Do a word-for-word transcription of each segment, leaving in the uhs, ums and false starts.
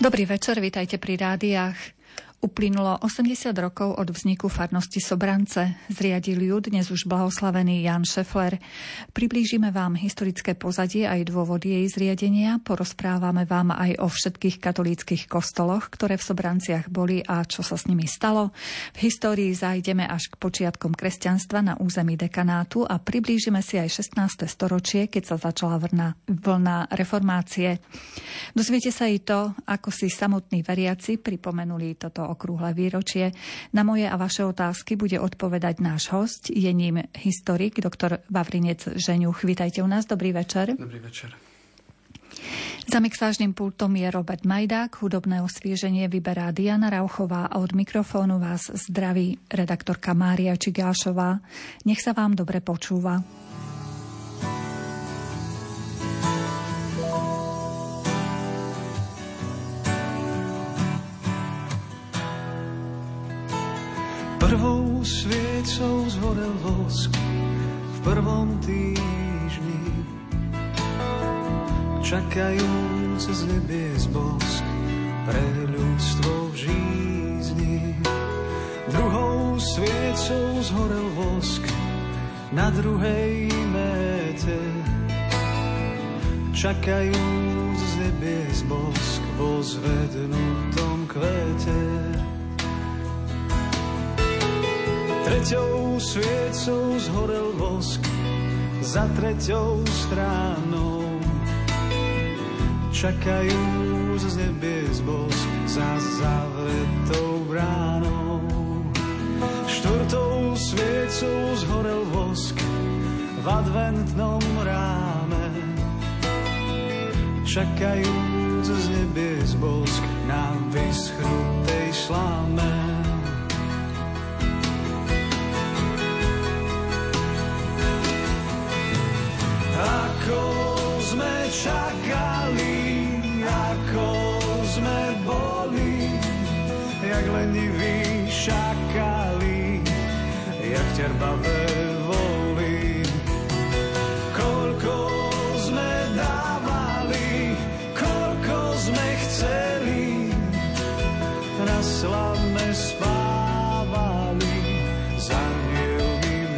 Dobrý večer, vítajte pri rádiách. Uplynulo osemdesiat rokov od vzniku farnosti Sobrance. Zriadil ju dnes už blahoslavený Jan Šefler. Priblížime vám historické pozadie aj dôvody jej zriadenia. Porozprávame vám aj o všetkých katolíckych kostoloch, ktoré v Sobranciach boli a čo sa s nimi stalo. V histórii zájdeme až k počiatkom kresťanstva na území dekanátu a priblížime si aj šestnáste storočie, keď sa začala vlna, vlna reformácie. Dozviete sa i to, ako si samotní veriaci pripomenuli toto okrúhle výročie. Na moje a vaše otázky bude odpovedať náš hosť. Je ním historik, doktor Vavrinec Ženuch. Vítajte u nás, dobrý večer. Dobrý večer. Za mixážnym pultom je Robert Majdák, hudobné osvieženie vyberá Diana Rauchová a od mikrofónu vás zdraví redaktorka Mária Čigášová. Nech sa vám dobre počúva. Prvou sviecou zhorel vosk v prvom týždni, čakajúc z nebies bosk pre ľudstvo v žízni. Druhou sviecou zhorel vosk na druhej méte, čakajúc z nebies bosk vo zvednutom kvete. Treťou sviecou zhorel vosk za treťou stranou, čakajú z nebies bosk za zavretou bránou. Štvrtou sviecou zhorel vosk v adventnom ráme, čakajú z nebies bosk na vyschnutej sláme. Ako sme čakali, ako sme boli, jak leniví šakali, jak ťerbavé voli. Koľko sme dávali, koľko sme chceli, na slavne spávali, za anielmi bdeli.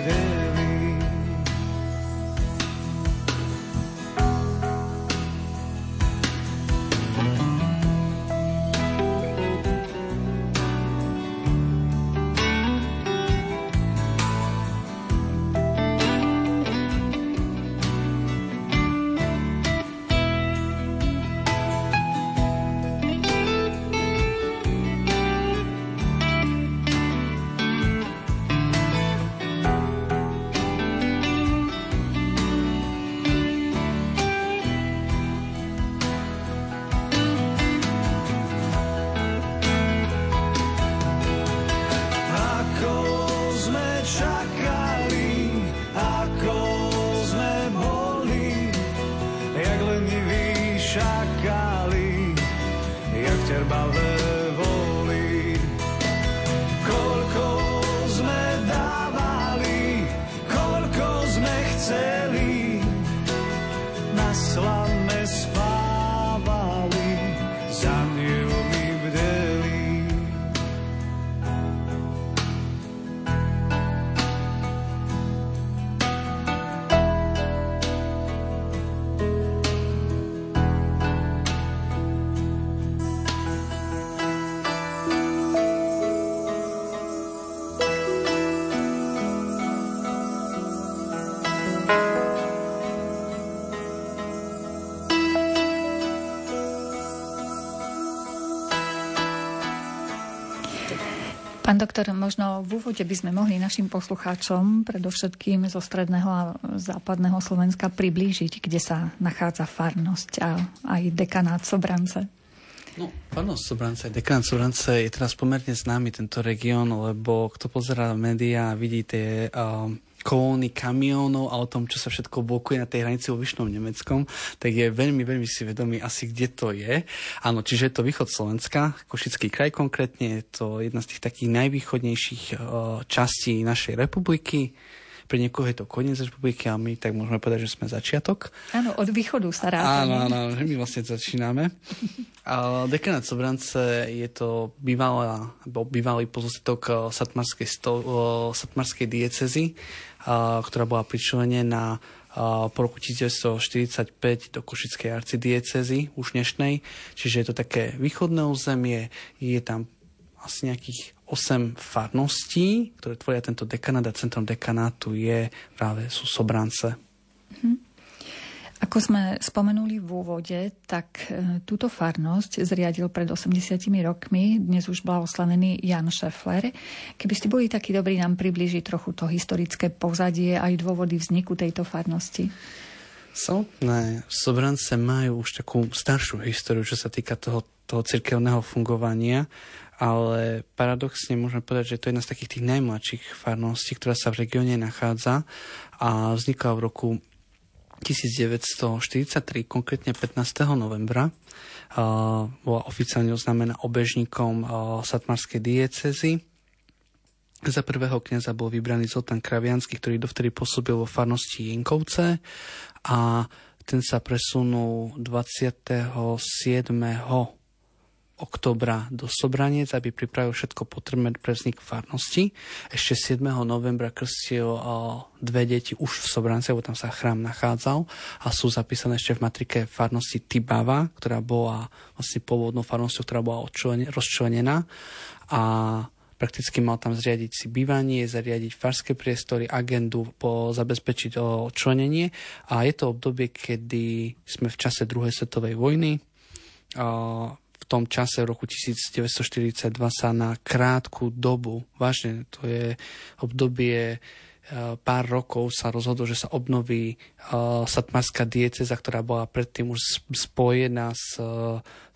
Pán doktor, možno v úvode by sme mohli našim poslucháčom, predovšetkým zo stredného a západného Slovenska, priblížiť, kde sa nachádza farnosť a aj dekanát Sobrance. No, farnosť Sobrance, dekanát Sobrance je teraz pomerne známy tento región, lebo kto pozerá médiá, vidí tie um, kolóny kamionov a o tom, čo sa všetko blokuje na tej hranici vo Vyšnom Nemeckom, tak je veľmi, veľmi si vedomý asi, kde to je. Áno, čiže je to východ Slovenska, Košický kraj konkrétne, je to jedna z tých takých najvýchodnejších uh, častí našej republiky. Pre niekoho je to koniec republiky a my tak môžeme povedať, že sme začiatok. Áno, od východu sa rád. Áno, áno, že my vlastne začíname. A dekanát Sobrance je to bývalá, bývalý pozostatok satmarskej, satmarskej diecezy, ktorá bola pričlenená po roku devätnásťstoštyridsaťpäť do Košickej arcidiecezy už dnešnej. Čiže je to také východné územie, je tam asi nejakých osem farností, ktoré tvoria tento dekanát a centrom dekanátu je práve sú Sobrance. Mhm. Ako sme spomenuli v úvode, tak túto farnosť zriadil pred osemdesiatimi rokmi dnes už blahoslavený Jan Šefler. Keby ste boli takí dobrí, nám priblížiť trochu to historické pozadie a aj dôvody vzniku tejto farnosti. Samotné Sobrance majú už takú staršiu históriu, čo sa týka toho, toho cirkevného fungovania, ale paradoxne môžeme povedať, že to je jedna z takých tých najmladších farností, ktorá sa v regióne nachádza a vznikla v roku devätnásťstoštyridsaťtri, konkrétne pätnásteho novembra, uh, bola oficiálne oznámená obežníkom uh, satmarskej diecézy. Za prvého kňaza bol vybraný Zoltán Kraviansky, ktorý dovtedy pôsobil vo farnosti Jenkovce a ten sa presunul dvadsiateho siedmeho októbra do Sobraniec, aby pripravil všetko potrebné pre vznik farnosti. Ešte siedmeho novembra krstil dve deti už v Sobrance, lebo tam sa chrám nachádzal a sú zapísané ešte v matrike farnosti Tibava, ktorá bola vlastne pôvodnou farnosťou, ktorá bola rozčlenená a prakticky mal tam zriadiť si bývanie, zariadiť farské priestory, agendu, po zabezpečiť odčlenenie a je to obdobie, kedy sme v čase druhej svetovej vojny. V tom čase v roku devätnásťstoštyridsaťdva sa na krátku dobu, vážne to je obdobie pár rokov, sa rozhodlo, že sa obnoví satmarská diecéza, ktorá bola predtým už spojená s,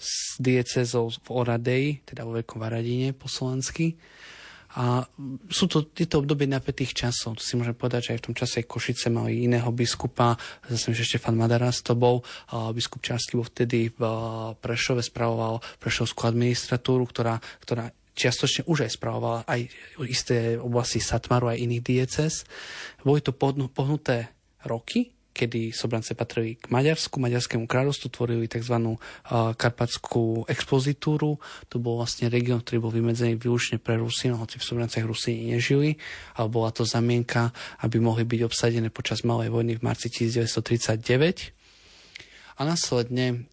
s diecézou v Oradei, teda vo Veľkom Varadine po slovensky. A sú to tieto obdobie napätých časov. To si môžeme povedať, že aj v tom čase Košice mali iného biskupa, zase ešte Štefan Madaras to bol. Biskup Čársky bol vtedy v Prešove, spravoval prešovskú administratúru, ktorá, ktorá čiastočne už aj spravovala aj isté oblasti Satmaru, aj iných diecéz. Boli to pohnuté roky, kedy Sobrance patrili k Maďarsku, Maďarskému kráľovstvu, tvorili tzv. Karpatskú expozitúru. To bol vlastne región, ktorý bol vymedzený výlučne pre Rusínov, hoci v Sobrancech Rusíni nežili, ale bola to zamienka, aby mohli byť obsadené počas Malej vojny v marci devätnásťstotridsaťdeväť. A následne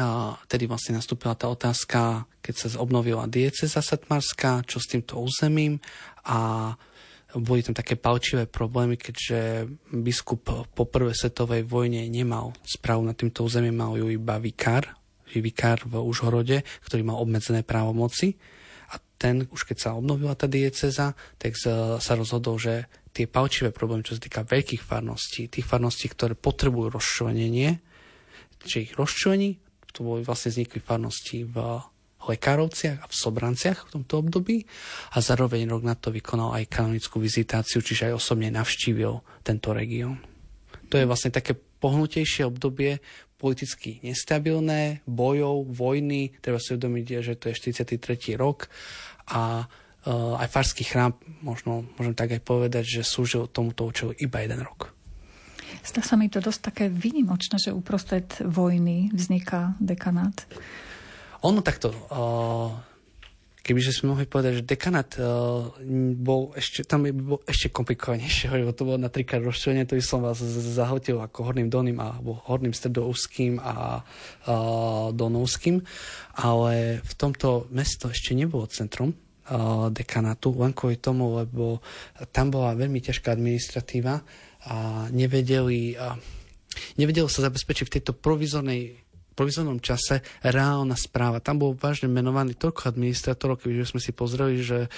a tedy vlastne nastúpila tá otázka, keď sa obnovila diecéza satmarská, čo s týmto územím a boli tam také palčivé problémy, keďže biskup po prvej svetovej vojne nemal správu nad týmto územím, mal ju iba vikár, vikár v Užhorode, ktorý mal obmedzené právomoci. A ten, už keď sa obnovila tá diecéza, tak sa rozhodol, že tie palčivé problémy, čo sa týka veľkých farností, tých farností, ktoré potrebujú rozčlenenie, že ich rozčlení, to boli vlastne vznikli farnosti v Lekárovciach a v Sobranciach v tomto období a zároveň rok na to vykonal aj kanonickú vizitáciu, čiže aj osobne navštívil tento región. To je vlastne také pohnutejšie obdobie, politicky nestabilné, bojov, vojny, treba si uvedomiť, že to je štyridsiaty tretí rok a e, aj farský chrám, možno môžem tak aj povedať, že slúžil tomuto účelu iba jeden rok. Stá sa mi to dosť také výnimočné, že uprostred vojny vzniká dekanát. Ono takto, kebyže sme mohli povedať, že dekanát bol ešte, tam bol ešte komplikovanejšie, lebo to bolo na trikrát rozčlenenie, to by som vás zahotil ako horným dolným alebo horným stredoúzským a donovským, ale v tomto mesto ešte nebolo centrom dekanátu, len kvôli tomu, lebo tam bola veľmi ťažká administratíva a nevedeli, nevedelo sa zabezpečiť v tejto provizornej v provizornom čase reálna správa. Tam bol vážne menovaný toľko administratorov, keďže sme si pozreli, že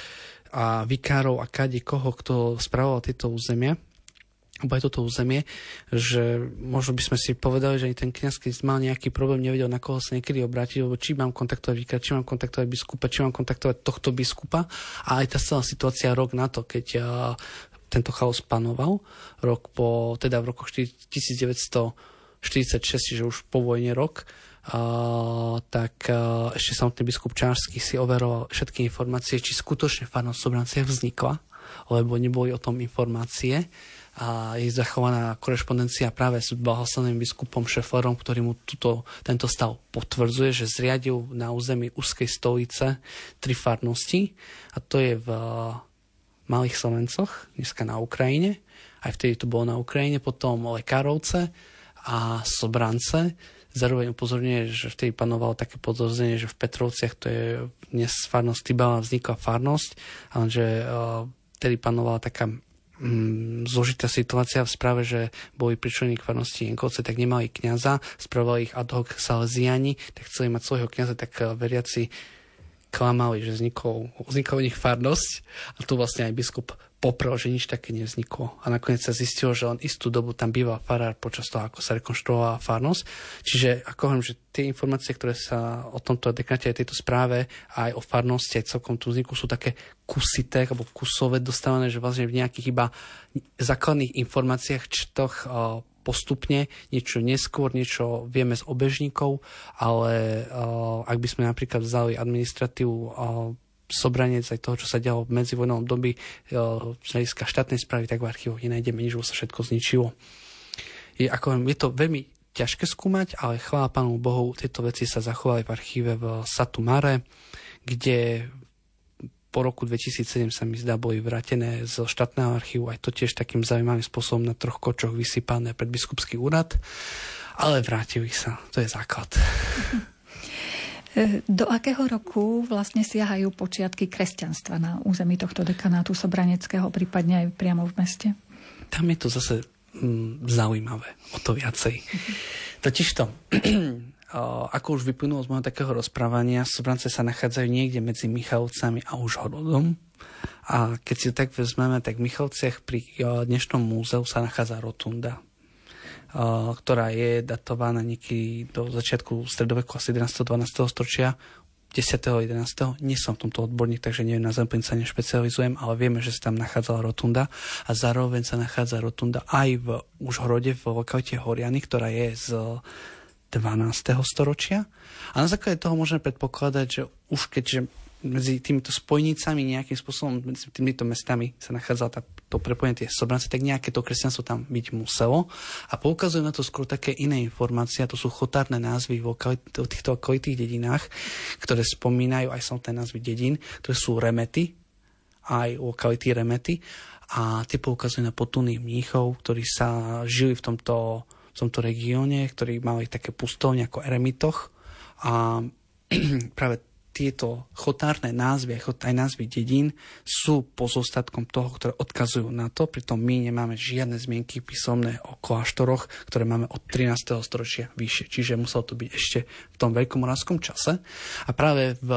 a vikárov a kade koho, kto spravoval tieto územia, alebo aj toto územie, že možno by sme si povedali, že ani ten kňaz, keď mal nejaký problém, nevedel, na koho sa niekedy obrátiť, lebo či mám kontaktovať vikára, či mám kontaktovať biskupa, či mám kontaktovať tohto biskupa. A aj tá celá situácia rok na to, keď a, tento chaos panoval, rok po, teda v rokoch devätnásťstoštyridsaťšesť, čiže už po vojne rok, uh, tak uh, ešte samotný biskup Čársky si overoval všetky informácie, či skutočne farnosť Sobrance vznikla lebo neboli o tom informácie. A je zachovaná korešpondencia práve s blahoslaveným biskupom Šeflerom, ktorý mu tuto, tento stav potvrdzuje, že zriadil na území Úzkej Stolice tri farnosti, a to je v Malých Slovencoch, dneska na Ukrajine, aj vtedy to bolo na Ukrajine, potom Lekárovce a Sobrance. Zároveň upozorňuje, že vtedy panovalo také podozrenie, že v Petrovciach, to je dnes farnosť Tibala, vznikla farnosť, ale že vtedy panovala taká zložitá situácia v správe, že boli pričlení k farnosti Jenkovce, tak nemali kňaza, spravovali ich ad hoc Salesiani, tak chceli mať svojho kňaza, tak veriaci klamali, že vznikol, vznikla v nich farnosť, a tu vlastne aj biskup poprel, že nič také nevzniklo. A nakoniec sa zistilo, že len istú dobu tam býval farár počas toho, ako sa rekonštruovala farnosť. Čiže ako hovorím, že tie informácie, ktoré sa o tomto dekrete, aj tejto správe, aj o farnosti, aj celkom tu vzniku, sú také kusité, alebo kusové dostávané, že vlastne v nejakých iba základných informáciách, čtoch postupne, niečo neskôr, niečo vieme z obežníkov, ale uh, ak by sme napríklad vzali administratívu uh, Sobranec aj toho, čo sa dialo v medzivojnovom dobi uh, z hľadiska štátnej správy, tak v archívoch nenájdeme nič, že sa všetko zničilo. Je, ako, je to veľmi ťažké skúmať, ale chvála Pánu Bohu, tieto veci sa zachovali v archíve v Satu Mare, kde po roku dvetisícsedem sa mi zdá boli vrátené z štátneho archívu, aj to tiež takým zaujímavým spôsobom na troch kočoch vysypané pred biskupský úrad, ale vrátili sa, to je základ. Do akého roku vlastne siahajú počiatky kresťanstva na území tohto dekanátu Sobraneckého, prípadne aj priamo v meste? Tam je to zase mm, zaujímavé, o to viacej. Totižto... Ako už vyplynulo z môjho takého rozprávania, Sobrance sa nachádzajú niekde medzi Michalovcami a Užhorodom. A keď si to tak vezmeme, tak v Michalovciach pri dnešnom múzeu sa nachádza rotunda, ktorá je datovaná niekedy do začiatku stredoveku, asi jedenásteho dvanásteho storočia, desiateho jedenásteho Nie som v tomto odborník, takže neviem, na zemplín sa nešpecializujem, ale vieme, že sa tam nachádzala rotunda, a zároveň sa nachádza rotunda aj v Užhorode, v lokalite Horiany, ktorá je z dvanásteho storočia. A na základe toho môžeme predpokladať, že už keďže medzi týmito spojnicami nejakým spôsobom, medzi týmito mestami sa nachádzala tá, to prepojenie tie Sobrance, tak nejaké to kresťanstvo tam byť muselo. A poukazujú na to skôr také iné informácie, a to sú chotárne názvy v týchto okolitých dedinách, ktoré spomínajú aj samotné názvy dedín, ktoré sú Remety, aj lokality Remety. A tie poukazujú na potulných mníchov, ktorí sa žili v tomto v tomto regióne, ktorí mali také pustovne ako eremitoch, a práve tieto chotárne názvy, aj názvy dedín sú pozostatkom toho, ktoré odkazujú na to, pritom my nemáme žiadne zmienky písomné o kláštoroch, ktoré máme od trinásteho storočia vyššie, čiže muselo to byť ešte v tom veľkomoravskom čase. A práve v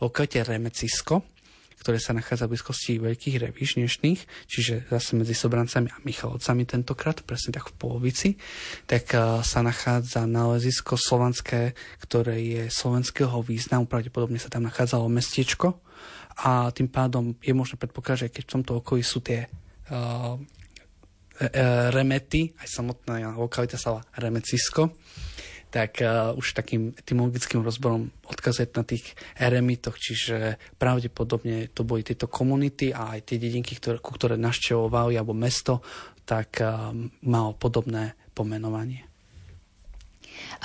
okrete Remecisko, ktoré sa nachádza v blízkosti Veľkých Revíš dnešných, čiže zase medzi Sobrancami a Michalovcami tentokrát, presne tak v polovici, tak sa nachádza nalezisko slovanské, ktoré je slovenského významu, pravdepodobne sa tam nachádzalo mestečko, a tým pádom je možné predpokladať, že keď v tomto okolí sú tie uh, remety, aj samotná lokalita sa volá Remecisko, tak uh, už takým etymologickým rozborom odkazuje na tých eremitoch, čiže pravdepodobne to boli tieto komunity, a aj tie dedinky, ktoré, ktoré navštevovali, alebo mesto, tak uh, malo podobné pomenovanie.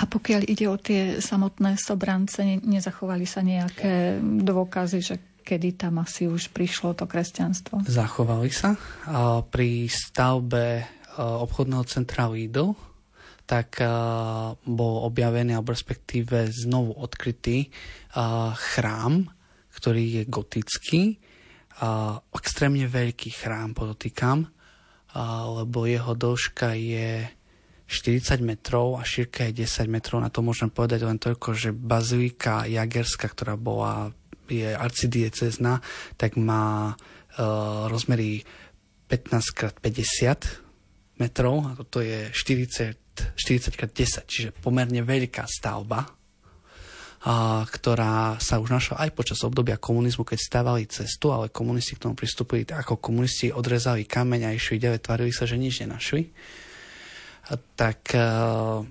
A pokiaľ ide o tie samotné Sobrance, nezachovali sa nejaké dôkazy, že kedy tam asi už prišlo to kresťanstvo? Zachovali sa. Uh, pri stavbe uh, obchodného centra Lidl tak uh, bol objavený, alebo respektíve znovu odkrytý uh, chrám, ktorý je gotický. Uh, extrémne veľký chrám, podotýkam, uh, lebo jeho dĺžka je štyridsať metrov a šírka je desať metrov. Na to môžem povedať len toľko, že bazilika Jagerská, ktorá bola, je arcidiecézna, tak má uh, rozmery pätnásť krát päťdesiat metrov, a toto je štyridsať krát desať, čiže pomerne veľká stavba, a, ktorá sa už našla aj počas obdobia komunizmu, keď stávali cestu, ale komunisti k tomu pristúpili ako komunisti, odrezali kameň a išli ďalej, tvárili sa, že nič nenašli. A, tak a,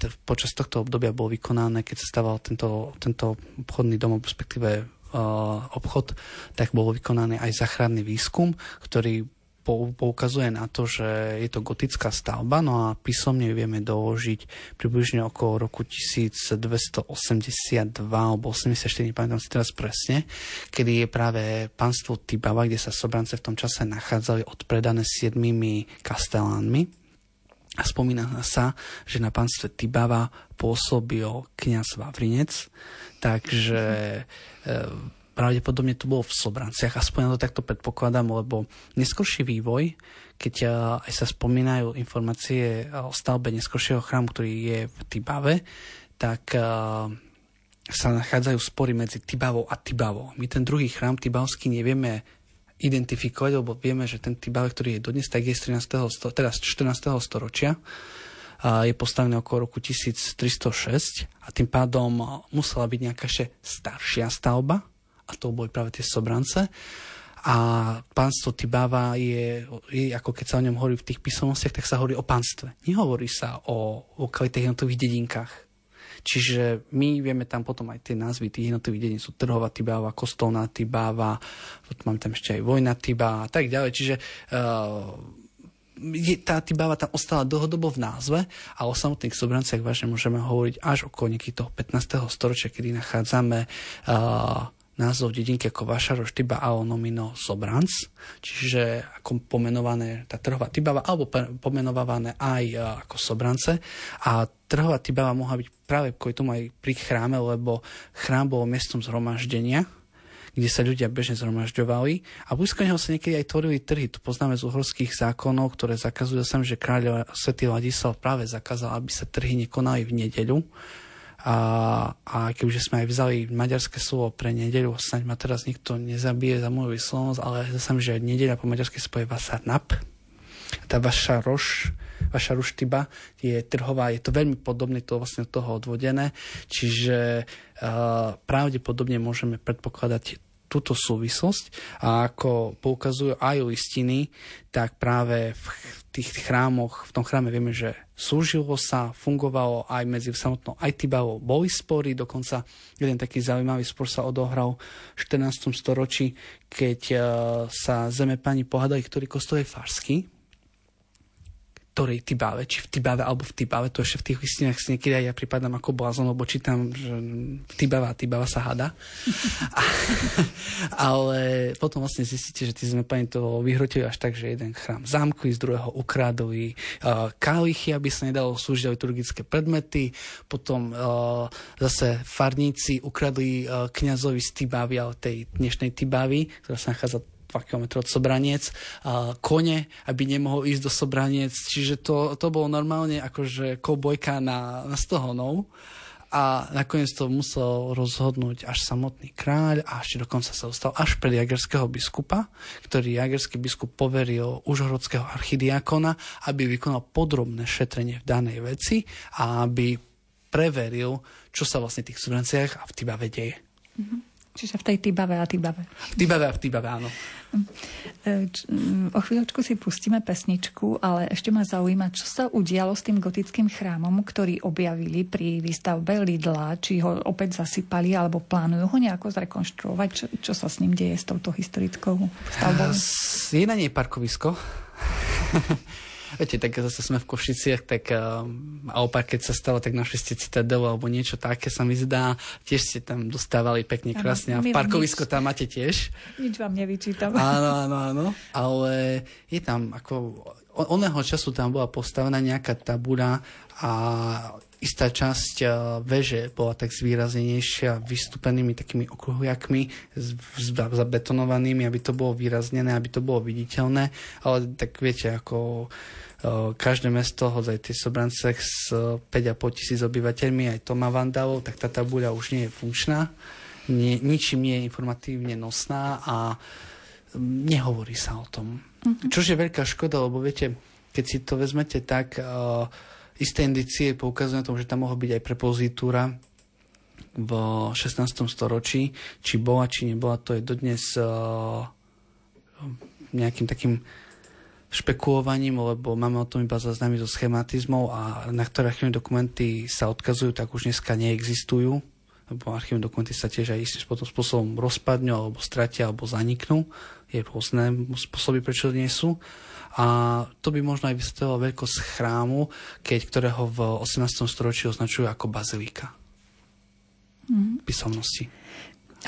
t- počas tohto obdobia bolo vykonané, keď sa stával tento, tento obchodný dom, respektíve obchod, tak bol vykonaný aj záchranný výskum, ktorý poukazuje na to, že je to gotická stavba, no a písomne vieme doložiť približne okolo roku tisícdvestoosemdesiatdva alebo osemdesiatštyri, nepamätám si teraz presne, kedy je práve panstvo Tibava, kde sa Sobrance v tom čase nachádzali, odpredané siedmimi kastelánmi. A spomína sa, že na panstve Tibava pôsobil kňaz Vavrinec, takže e, pravdepodobne to bolo v Sobranciach, aspoň ja to takto predpokladám, lebo neskorší vývoj, keď aj sa spomínajú informácie o stavbe neskoršieho chrámu, ktorý je v Tibave, tak sa nachádzajú spory medzi Tibavou a Tibavou. My ten druhý chrám tibavský nevieme identifikovať, lebo vieme, že ten Tibave, ktorý je dodnes, tak je z štrnásteho storočia, je postavené okolo roku tisíctristošesť a tým pádom musela byť nejaká ešte staršia stavba, a to boli práve tie Sobrance. A pánstvo Tibava je, je, ako keď sa o ňom hovorí v tých písomnostiach, tak sa hovorí o pánstve. Nehovorí sa o lokalitách jednotlivých dedinkách. Čiže my vieme tam potom aj tie názvy tých jednotlivých dedín, sú Trhová Tibava, Kostolná Tibava, mám tam ešte aj Vojna Tibava a tak ďalej. Čiže uh, tá Tibava tam ostala dlhodobo v názve a o samotných Sobranciach vážne môžeme hovoriť až okolo niekých toho pätnásteho storočia, kedy nachádzame uh, názov dedinky ako Vášaroš Tiba ao nomino Sobranc, čiže ako pomenované tá Trhová Tibava, alebo pomenované aj ako Sobrance. A Trhová Tibava mohla byť práve kvôli tomu aj pri chráme, lebo chrám bol miestom zhromaždenia, kde sa ľudia bežne zhromažďovali a blízko neho sa niekedy aj tvorili trhy. Tu poznáme z uhorských zákonov, ktoré zakazujú sa, že kráľ svätý Ladislav práve zakázal, aby sa trhy nekonali v nedeľu. A, a keďže sme aj vzali maďarské slovo pre nedeľu, snaď ma teraz nikto nezabije za moju vyslovnosť, ale zase, že nedeľa po maďarsky spoje Vasárnap. Tá Vášaroš, Vášaroš Tiba je trhová, je to veľmi podobné, to vlastne od toho odvodené, čiže uh, pravdepodobne môžeme predpokladať túto súvislosť a ako poukazujú aj listiny, tak práve v tých chrámoch, v tom chráme vieme, že súžilo sa, fungovalo aj medzi samotnou aj Tibavou. Boli spory, dokonca jeden taký zaujímavý spor sa odohral v štrnástom storočí, keď sa zemepáni pohádali, ktorý kostol je farský, ktorej Tibave, či v Tibave alebo v Tibave, to ešte v tých listinách si niekedy aj ja pripadám ako blázon, lebo čítam, že Tibava a Tibava sa hada. A, ale potom vlastne zistíte, že tí zemepáni to vyhrotili až tak, že jeden chrám zamkli, z druhého ukradli uh, kalichy, aby sa nedalo slúžiť liturgické predmety, potom uh, zase farníci ukradli uh, kňazovi z Tibavy, ale tej dnešnej Tibavy, ktorá sa nachádza dva kilometre od Sobraniec, kone, aby nemohol ísť do Sobraniec. Čiže to, to bolo normálne akože koubojka na, na stohonou. A nakoniec to musel rozhodnúť až samotný kráľ a ešte dokonca sa dostal až pred jagerského biskupa, ktorý jagerský biskup poveril užhorodského archidiakona, aby vykonal podrobné šetrenie v danej veci a aby preveril, čo sa vlastne v tých Sobranciach a v Tibave deje. Mm-hmm. Čiže v tej Tibave a Tibave. V Tibave a v Tibave, áno. O chvíľočku si pustíme pesničku, ale ešte ma zaujíma, čo sa udialo s tým gotickým chrámom, ktorý objavili pri výstavbe Lidla, či ho opäť zasypali, alebo plánujú ho nejako zrekonštruovať. Čo, čo sa s ním deje, s touto historickou stavbou? Je na nej parkovisko. Viete, tak zase sme v Košiciach, tak um, a opak, keď sa stalo, tak našli ste citadelu alebo niečo také, sa mi zdá. Tiež ste tam dostávali pekne, krásne. A v parkovisko nič, tam máte tiež. Nič vám nevyčítam. Áno, áno, áno. Ale je tam, ako oného času tam bola postavená nejaká tabuľa a istá časť veže bola tak zvýraznenejšia vystúpenými takými okruhliakmi zabetonovanými, aby to bolo výraznené, aby to bolo viditeľné. Ale tak viete, ako každé mesto, hodzaj tie Sobrance s päť a pol tisíc obyvateľmi, aj to má vandalov, tak tá tabuľa už nie je funkčná, nie, ničím nie je informatívne nosná a nehovorí sa o tom. Mm-hmm. Čož je veľká škoda, lebo viete, keď si to vezmete tak... Isté indície poukazujú na tom, že tam mohla byť aj prepozitúra v šestnástom storočí. Či bola, či nebola, to je dodnes uh, nejakým takým špekulovaním, lebo máme o tom iba záznamy zo so schematizmou a na ktoré archívne dokumenty sa odkazujú, tak už dneska neexistujú. lebo archívne dokumenty sa tiež aj istým spôsobom rozpadnú, alebo stratia, alebo zaniknú. Je rôzne spôsoby, prečo nie sú. A to by možno aj vysvetlilo veľkosť chrámu, keď ktorého v osemnástom storočí označujú ako bazilika. Mm-hmm. Písomnosti.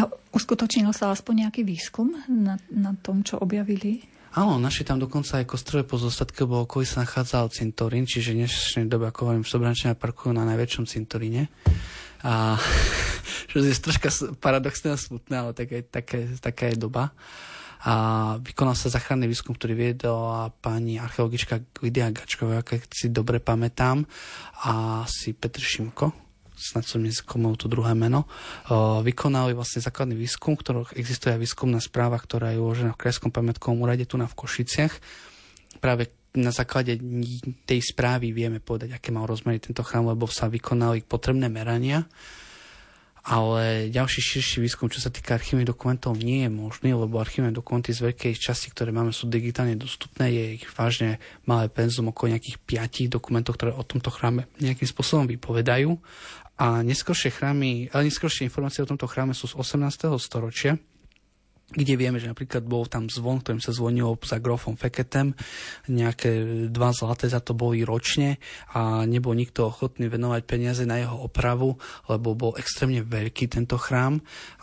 A uskutočnil sa aspoň nejaký výskum na, na tom, čo objavili? Áno, našli tam dokonca aj kostrové pozostatky, lebo okolí sa nachádzal cintorín, čiže v dnešnej dobe, ako hovorím, v Sobrančine parkujú na najväčšom cintoríne. A čo je troška paradoxné a smutné, ale taká je doba. A vykonal sa záchranný výskum, ktorý viedla pani archeologička Lidia Gačková, keď si dobre pamätám, a si Petr Šimko, snad som nezkomol to druhé meno, uh, vykonali vlastne základný výskum, ktorý existuje aj výskumná správa, ktorá je uložená v Krajskom pamätkovom úrade tu na v Košiciach. Práve na základe tej správy vieme povedať, aké mal rozmery tento chrám, lebo sa vykonali potrebné merania. Ale ďalší širší výskum, čo sa týka archívnych dokumentov, nie je možný, lebo archívne dokumenty z veľkej časti, ktoré máme, sú digitálne dostupné. Je ich vážne malé penzum, okolo nejakých piatich dokumentov, ktoré o tomto chráme nejakým spôsobom vypovedajú. A neskoršie chrámy, ale neskoršie informácie o tomto chráme sú z osemnásteho storočia, kde vieme, že napríklad bol tam zvon, ktorým sa zvonilo za grofom Feketem, nejaké dva zlaté za to boli ročne a nebol nikto ochotný venovať peniaze na jeho opravu, lebo bol extrémne veľký tento chrám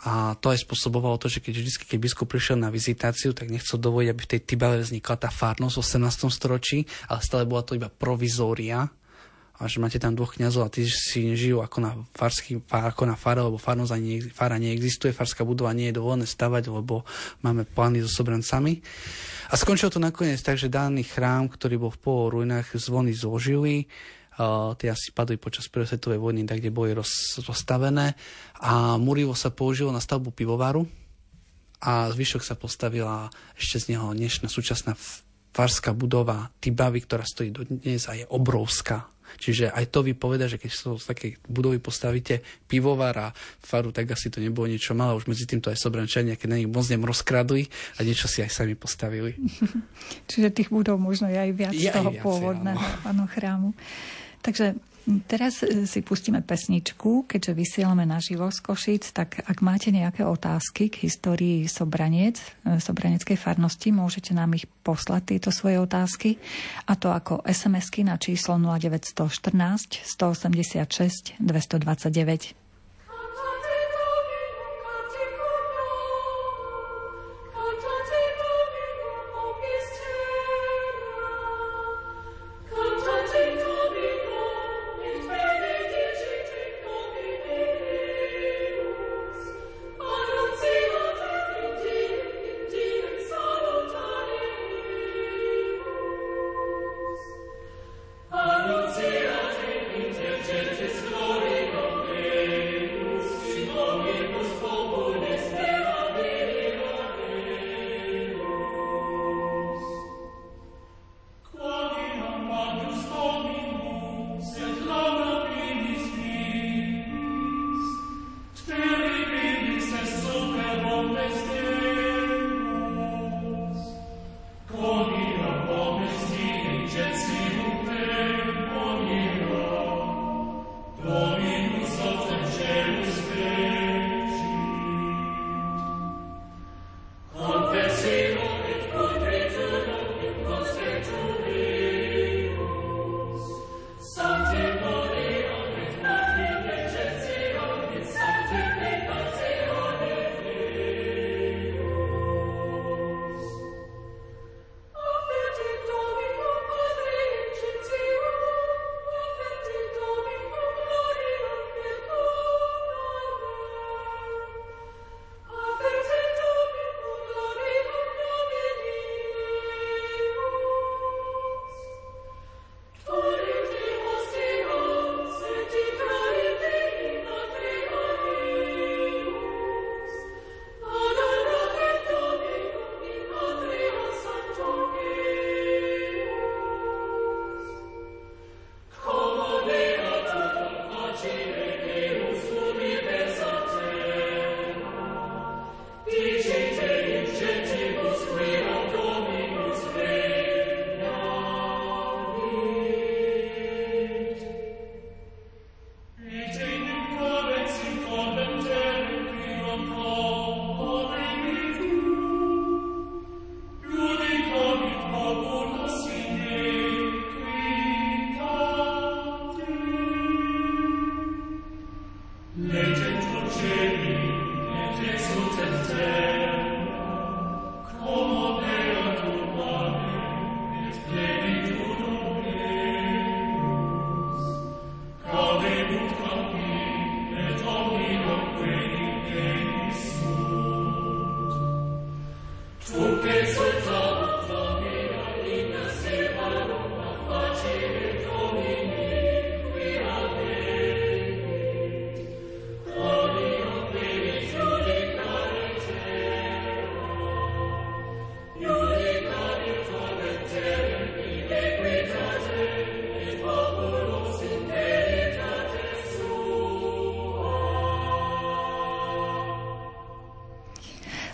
a to aj spôsobovalo to, že keď vždy, keď biskup prišiel na vizitáciu, tak nechcel dovoliť, aby v tej Tibave vznikla tá farnosť v osemnástom storočí, ale stále bola to iba provizória. A že máte tam dvoch kňazov a tí si nežijú ako na, farský, ako na fáre, lebo farnosť ani fára neexistuje, farská budova nie je dovolené stavať, lebo máme plány so Sobrancami. A skončilo to nakoniec tak, že daný chrám, ktorý bol v poloruinách, zvony zložili, uh, tie asi padli počas prvej svetovej vojny, tak kde boli roz, rozstavené a murivo sa použilo na stavbu pivovaru a zvyšok sa postavila ešte z neho dnešná súčasná farská budova Tibavy, ktorá stojí dodnes a je obrovská. Čiže aj to vypoveda, že keď sa z takej budovy postavíte pivovar a faru, tak asi to nebolo niečo malé. Už medzi týmto aj Sobrančania, keď na nich moc nem rozkradli a niečo si aj sami postavili. Čiže tých budov možno je aj viac z toho viac, pôvodného áno, chrámu. Takže teraz si pustíme pesničku, keďže vysielame naživo z Košíc, tak ak máte nejaké otázky k histórii Sobraniec, Sobranieckej farnosti, môžete nám ich poslať tieto svoje otázky, a to ako es em esky na číslo nula deväť jedna štyri, jeden osem šesť, dva dva deväť. Amen.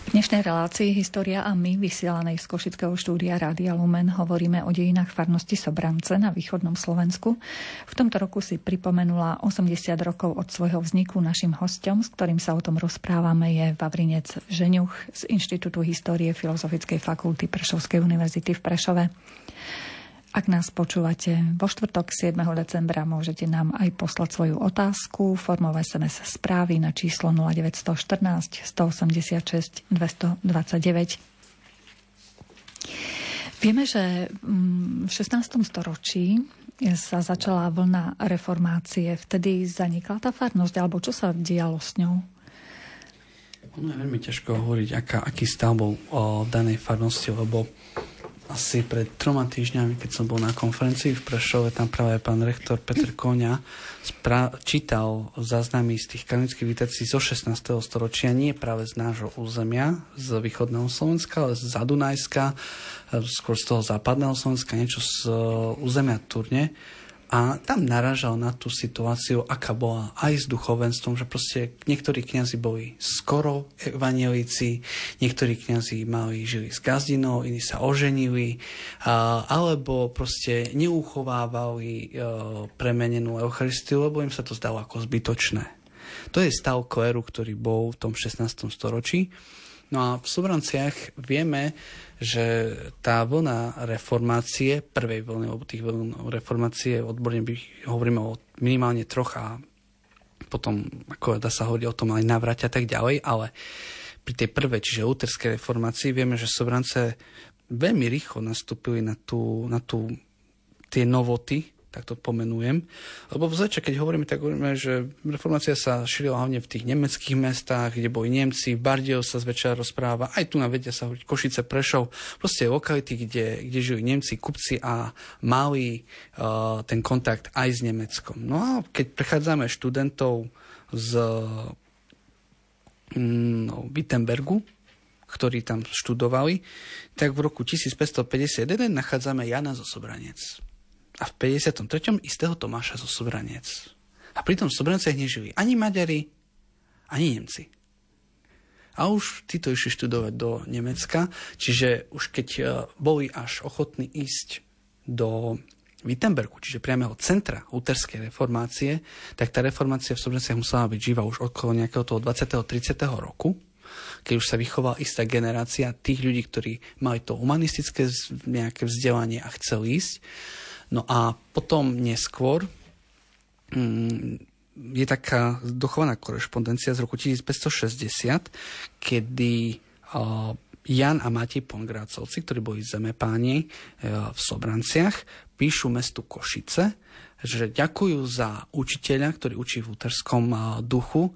V dnešnej relácii História a my, vysielanej z košického štúdia Rádia Lumen, hovoríme o dejinách farnosti Sobrance na východnom Slovensku. V tomto roku si pripomenula osemdesiat rokov od svojho vzniku. Našim hosťom, s ktorým sa o tom rozprávame, je Vavrinec Ženuch z Inštitútu histórie Filozofickej fakulty Prešovskej univerzity v Prešove. Ak nás počúvate vo štvrtok siedmeho decembra, môžete nám aj poslať svoju otázku formou es em es správy na číslo nula deväť jedna štyri, jeden osem šesť, dva dva deväť. Vieme, že v šestnástom storočí sa začala vlna reformácie. Vtedy zanikla tá farnosť, alebo čo sa dialo s ňou? Ono je veľmi ťažko hovoriť, aká, aký stav bol o danej farnosti, lebo asi pred troma týždňami, keď som bol na konferencii v Prešove, tam práve pán rektor Peter Koňa spra- čítal záznamy z tých kanonických vitácií zo šestnásteho storočia, nie práve z nášho územia, z východného Slovenska, ale z Zadunajska, skôr z toho západného Slovenska, niečo z územia Turne. A tam naražal na tú situáciu, aká bola aj s duchovenstvom, že proste niektorí kňazi boli skoro evanjelíci, niektorí kňazi mali, žili s gazdinou, iní sa oženili, alebo proste neuchovávali premenenú Eucharistiu, lebo im sa to zdalo ako zbytočné. To je stav kléru, ktorý bol v tom šestnástom storočí. No a v Sobranciach vieme, že tá vlna reformácie, prvej vlny, lebo tých vln reformácie odborne by hovoríme o minimálne troch a potom, ako dá sa hovoriť o tom aj navrať a tak ďalej, ale pri tej prvej, čiže luterskej reformácii, vieme, že Sobrance veľmi rýchlo nastúpili na tú, na tú tie novoty, tak to pomenujem. Lebo v začiatku, keď hovoríme, tak hovoríme, že reformácia sa šírila hlavne v tých nemeckých mestách, kde boli Nemci, Bardejov sa zväčša rozpráva, aj tu na vedia sa hovoriť Košice, Prešov, proste lokality, kde, kde žili Nemci, kupci a mali uh, ten kontakt aj s Nemeckom. No a keď prechádzame študentov z mm, no, Wittenbergu, ktorí tam študovali, tak v roku tisícpäťstopäťdesiatjeden nachádzame Jana zo Sobraniec a v päťdesiatom treťom istého Tomáša zo Sobraniec. A pritom v Sobranciach nežili ani Maďari, ani Nemci. A už títo išli študovať do Nemecka, čiže už keď boli až ochotní ísť do Wittenbergu, čiže priamého centra luterskej reformácie, tak tá reformácia v Sobranciach musela byť živa už okolo nejakého toho dvadsiateho tridsiateho roku, keď už sa vychovala istá generácia tých ľudí, ktorí mali to humanistické nejaké vzdelanie a chceli ísť. No a potom neskôr je taká dochovaná korešpondencia z roku tisícpäťstošesťdesiat, kedy Jan a Matej Pongrácovci, ktorí boli zemepáni v Sobranciach, píšu mestu Košice, že ďakujú za učiteľa, ktorý učí v luterskom duchu,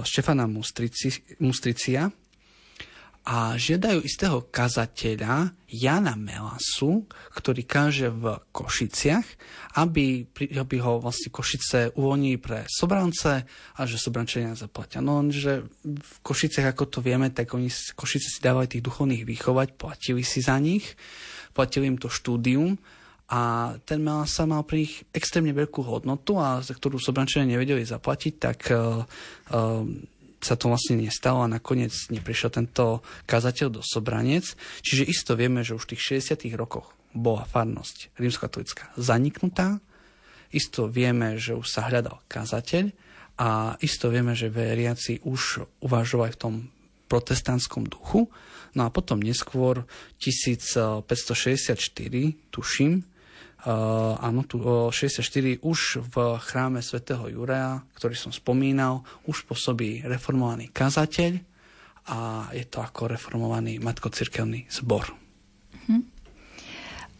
Štefana Mustrici, Mustricia, a žiadajú istého kazateľa Jana Melasu, ktorý káže v Košiciach, aby, aby ho vlastne Košice uvoľnili pre Sobrance a že Sobrančania zaplatia. No lenže v Košiciach, ako to vieme, tak oni Košice si dávali tých duchovných vychovať, platili si za nich, platili im to štúdium a ten Melasa mal pri nich extrémne veľkú hodnotu, a za ktorú Sobrančania nevedeli zaplatiť, tak uh, uh, sa to vlastne nestalo a nakoniec neprišiel tento kazateľ do Sobraniec. Čiže isto vieme, že už v tých šesťdesiatych rokoch bola farnosť rímskokatolícka zaniknutá. Isto vieme, že už sa hľadal kazateľ a isto vieme, že veriaci už uvažovali v tom protestantskom duchu. No a potom neskôr tisícpäťstošesťdesiatštyri, tuším, Uh, áno, tu uh, šesťdesiatštyri už v chráme svätého Juraja, ktorý som spomínal, už pôsobí reformovaný kazateľ a je to ako reformovaný matkocirkevný zbor. Hm.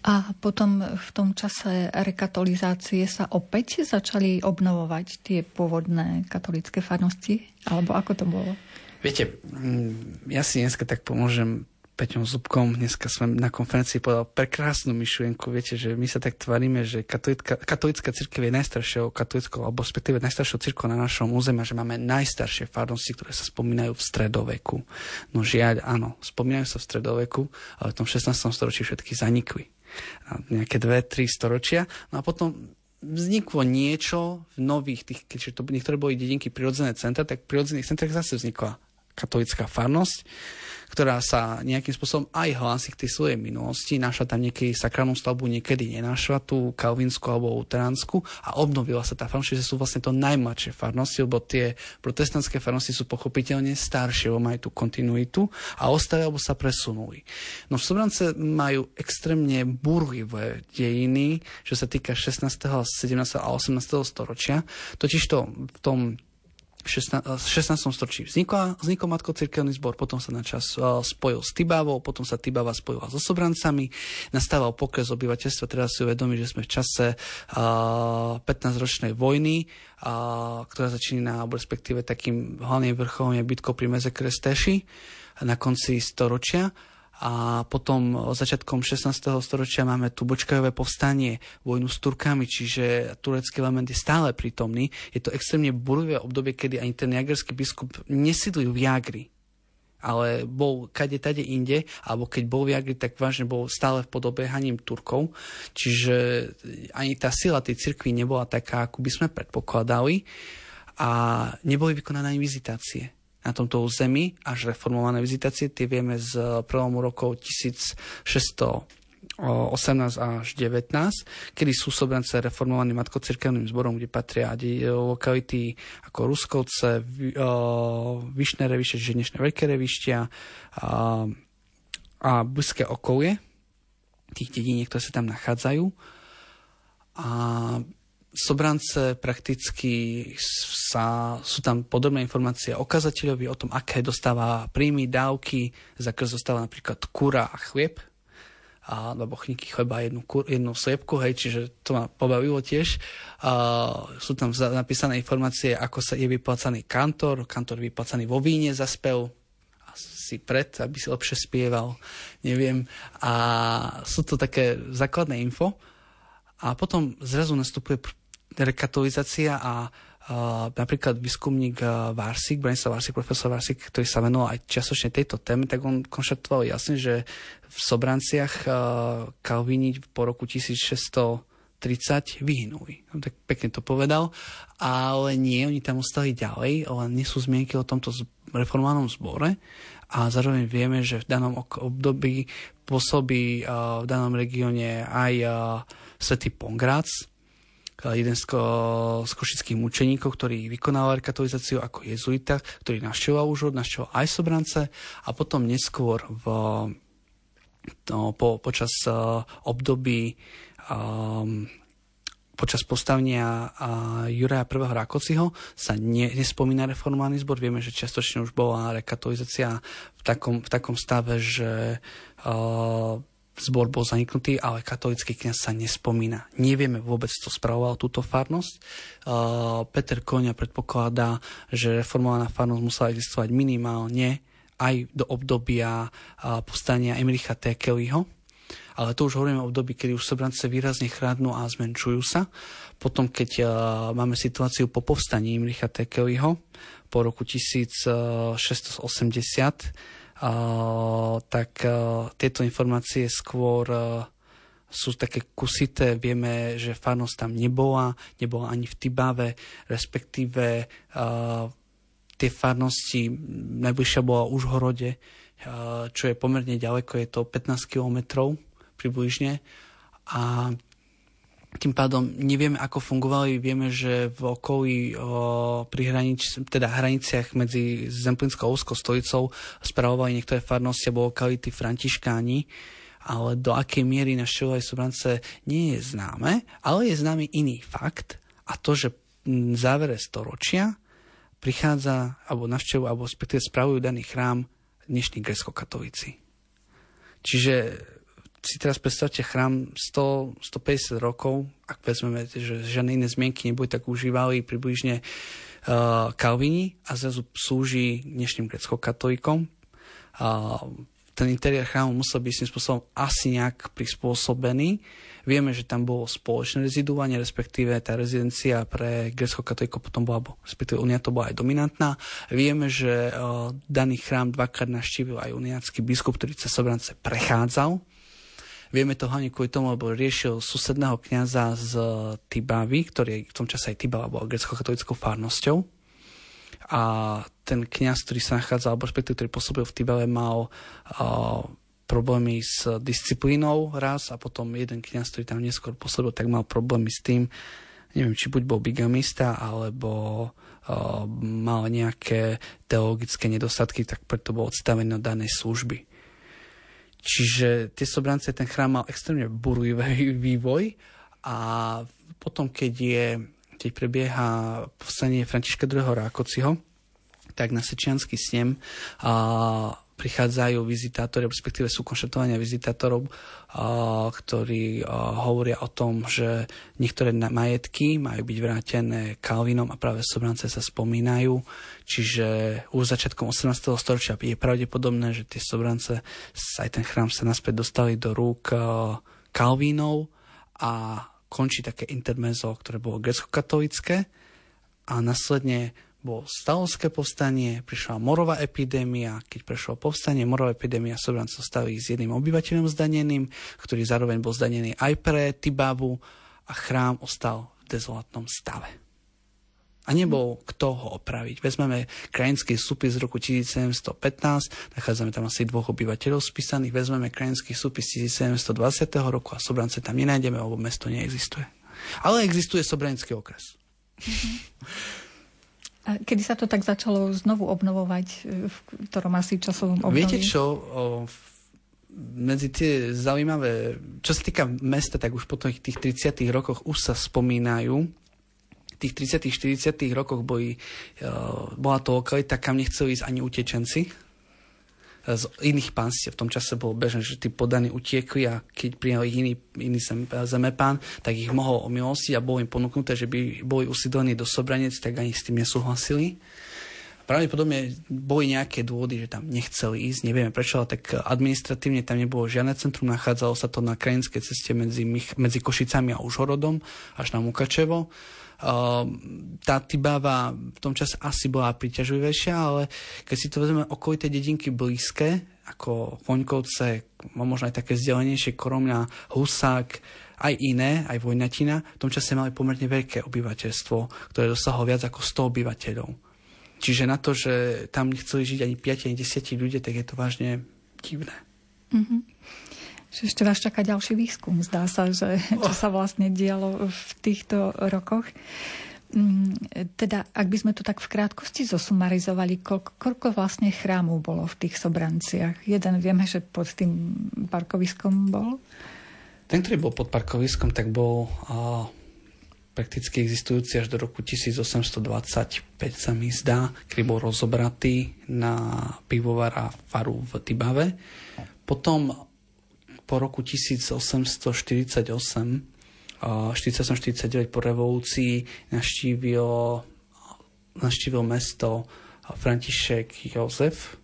A potom v tom čase rekatolizácie sa opäť začali obnovovať tie pôvodné katolícke farnosti? Alebo ako to bolo? Viete, ja si dneska tak pomôžem Peťom Zubkom. Dneska som na konferencii povedal prekrásnu myšlienku. Viete, že my sa tak tvárime, že katolícka cirkev je najstaršou katolíckou, alebo respektíve najstaršou cirkvou na našom území, že máme najstaršie farnosti, ktoré sa spomínajú v stredoveku. No žiaľ, áno, spomínajú sa v stredoveku, ale v tom šestnástom storočí všetky zanikli. Nejaké dve, tri storočia. No a potom vzniklo niečo v nových tých, keďže to niektoré boli dedinky prirodzené centra, tak v prirodzených centrách zase vznikla katolická farnosť, ktorá sa nejakým spôsobom aj hlási k tej svojej minulosti. Našla tam niekedy sakrálnu stavbu, niekedy nenašla tú kalvínsku alebo luteránsku a obnovila sa tá farnosť, že sú vlastne to najmladšie farnosti, lebo tie protestantské farnosti sú pochopiteľne staršie, lebo majú tú kontinuitu a ostali alebo sa presunuli. No v Sobrance majú extrémne burlivé dejiny, čo sa týka šestnásteho, sedemnásteho a osemnásteho storočia. Totižto v tom v šestnástom storočí vznikla, vznikol matkocirkevný zbor, potom sa na čas spojil s Tibavou, potom sa Tibava spojila so Sobrancami, nastával pokles obyvateľstva, teraz si uvedomí, že sme v čase uh, pätnásťročnej vojny, uh, ktorá začína, respektíve takým hlavným vrcholom je bitkou pri Mezekere Steši na konci storočia. A potom začiatkom šestnásteho storočia máme tu Bočkajové povstanie, vojnu s Turkami, čiže turecký element je stále prítomný. Je to extrémne burlivé obdobie, kedy ani ten niagerský biskup nesídlil v Jágri, ale bol kade tade inde, alebo keď bol v Jágri, tak vážne bol stále v podobiehaním Turkov. Čiže ani tá sila tej cirkvi nebola taká, ako by sme predpokladali. A neboli vykonané ani vizitácie na tomto území, až reformované vizitácie, tie vieme z prelomu rokov tisícšesťstoosemnásť až devätnásť, kedy sú Sobrance reformovaní matkocirkevným zborom, kde patria lokality ako Ruskovce, Vyšné Revište, čiže dnešné Veľké Revištia a, a blízke okolie, tých dediniek, ktoré sa tam nachádzajú. A Sobrance prakticky sa, sú tam podrobné informácie o kazateľovi, o tom, aké dostáva príjmy, dávky, za krst dostáva napríklad kura a chlieb, a, alebo chníky chleba a jednu, jednu sliepku, hej, čiže to ma pobavilo tiež. A, sú tam napísané informácie, ako sa je vyplácaný kantor, kantor vyplácaný vo víne za spev, si pred, aby si lepšie spieval, neviem. A sú to také základné info. A potom zrazu nastupuje pr- rekatolizácia a uh, napríklad výskumník uh, Vársik, Branislav Vársik, profesor Vársik, ktorý sa venoval aj častočne tejto téme, tak on konštatoval jasne, že v Sobranciach uh, Kalvíni po roku tisícšesťstotridsať vyhynuli. Tak pekne to povedal, ale nie, oni tam ostali ďalej, ale nie sú zmienky o tomto reformovanom zbore a zároveň vieme, že v danom období pôsobí uh, v danom regióne aj uh, svätý Pongrác, jeden z, ko- z košických mučeníkov, ktorý vykonal rekatolizáciu ako jezuita, ktorý navštevoval úžod, navštevoval aj Sobrance a potom neskôr v, no, po, počas uh, období um, počas postavenia uh, Juraja I. Rákociho sa ne, nespomína reformovaný zbor. Vieme, že čiastočne už bola rekatolizácia v takom, v takom stave, že uh, zbor bol zaniknutý, ale katolícky kňaz sa nespomína. Nevieme vôbec, kto spravoval túto farnosť. Uh, Peter Koňa predpokladá, že reformovaná farnosť musela existovať minimálne aj do obdobia uh, povstania Emricha Tekeliho. Ale to už hovoríme o období, kedy už Sobrance výrazne chradnú a zmenšujú sa. Potom, keď uh, máme situáciu po povstaní Emricha Tekeliho po roku tisícšesťstoosemdesiat, Uh, tak uh, tieto informácie skôr uh, sú také kusité. Vieme, že farnosť tam nebola, nebola ani v Tibave, respektíve uh, tie farnosti, najbližšia bola v Užhorode, uh, čo je pomerne ďaleko, je to pätnásť kilometrov približne. A tým pádom nevieme, ako fungovali. Vieme, že v okolí o, pri hranic, teda hraniciach medzi Zemplínskou a Úzkou Stolicou spravovali niektoré farnosti alebo lokality františkáni, ale do akej miery navštevovali Sobrance nie je známe, ale je známy iný fakt a to, že v závere storočia prichádza alebo navštevujú, alebo respektíve spravujú daný chrám dnešní gréckokatolíci. Čiže si teraz predstavte chrám sto až stopäťdesiat rokov, ak vezmeme, že žiadne iné zmienky neboli, tak užívali približne uh, Kalvíni a zrazu slúži dnešným gréckokatolíkom. Uh, ten interiér chrámu musel byť tým spôsobom asi nejak prispôsobený. Vieme, že tam bolo spoločné rezidovanie, respektíve tá rezidencia pre gréckokatolíkov potom bola, respektíve Unia to bola aj dominantná. Vieme, že uh, daný chrám dvakrát navštívil aj uniácky biskup, ktorý cez Sobrance prechádzal. Vieme to hlavne kvôli tomu, lebo riešil susedného kňaza z Tibavy, ktorý v tom čase aj Tibava bola gréckokatolickou farnosťou. A ten kňaz, ktorý sa nachádzal, alebo respektíve, ktorý pôsobil v Tibave, mal uh, problémy s disciplínou raz a potom jeden kňaz, ktorý tam neskôr pôsobil, tak mal problémy s tým, neviem, či buď bol bigamista, alebo uh, mal nejaké teologické nedostatky, tak preto bol odstavený od danej služby. Čiže tie Sobrance, ten chrám mal extrémne burlivý vývoj a potom, keď, je, keď prebieha povstanie Františka druhého. Rákóciho, tak na Sečiansky snem a, prichádzajú vizitátori, respektíve sú konštatovania vizitátorov, a, ktorí a, hovoria o tom, že niektoré majetky majú byť vrátené Kalvínom a práve Sobrance sa spomínajú. Čiže už začiatkom osemnásteho storočia je pravdepodobné, že tie Sobrance, aj ten chrám sa naspäť dostali do rúk Kalvínov a končí také intermezzo, ktoré bolo gréckokatolícke a následne bolo stavovské povstanie, prišla morová epidémia, keď prešlo povstanie, morová epidémia, Sobrance stali s jedným obyvateľom zdaneným, ktorý zároveň bol zdanený aj pre Tibavu a chrám ostal v dezolátnom stave. A nebol kto ho opraviť. Vezmeme krajinský súpis z roku tisícsedemstopätnásť, nachádzame tam asi dvoch obyvateľov spísaných, vezmeme krajinský súpis tisícsedemstodvadsiateho roku a Sobrance tam nenájdeme, lebo mesto neexistuje. Ale existuje Sobranický okres. A kedy sa to tak začalo znovu obnovovať, v ktorom asi časovom období? Viete čo, o, medzi tie zaujímavé, čo sa týka mesta, tak už po tých tridsiatych rokoch už sa spomínajú. V tých tridsiatych štyridsiatych rokoch boli, bola to lokalita, kam nechceli ísť ani utečenci z iných panstiev. V tom čase bolo bežné, že tí podaní utiekli a keď prijali iný, iný zem, zemepán, tak ich mohol omilostiť a bolo im ponúknuté, že by boli usídlení do Sobraniec, tak ani s tým nesúhlasili. Pravdepodobne boli nejaké dôvody, že tam nechceli ísť, nevieme prečo, ale tak administratívne tam nebolo žiadne centrum, nachádzalo sa to na krajinskej ceste medzi, medzi Košicami a Užhorodom až na Mukačevo. Tá Tibava v tom čase asi bola príťažlivejšia, ale keď si to vezme okolité dedinky blízke, ako Voňkovce, možno aj také vzdelenejšie, Koromňa, Husák, aj iné, aj Vojnatina, v tom čase mali pomerne veľké obyvateľstvo, ktoré dosahlo viac ako sto obyvateľov. Čiže na to, že tam nechceli žiť ani päť, ani desať ľudí, tak je to vážne divné. Mm-hmm. Ešte vás čaká ďalší výskum, zdá sa, že čo sa vlastne dialo v týchto rokoch. Teda, ak by sme to tak v krátkosti zosumarizovali, koľko, koľko vlastne chrámov bolo v tých Sobranciach? Jeden vieme, že pod tým parkoviskom bol? Ten, ktorý bol pod parkoviskom, tak bol uh... prakticky existujúci až do roku tisícosemstodvadsaťpäť, sa mi zdá, kedy bol rozobratý na pivovara faru v Tibave. Potom po roku tisícosemstoštyridsaťosem, štyridsaťosem štyridsaťdeväť po revolúcii navštívil, navštívil mesto František Jozef,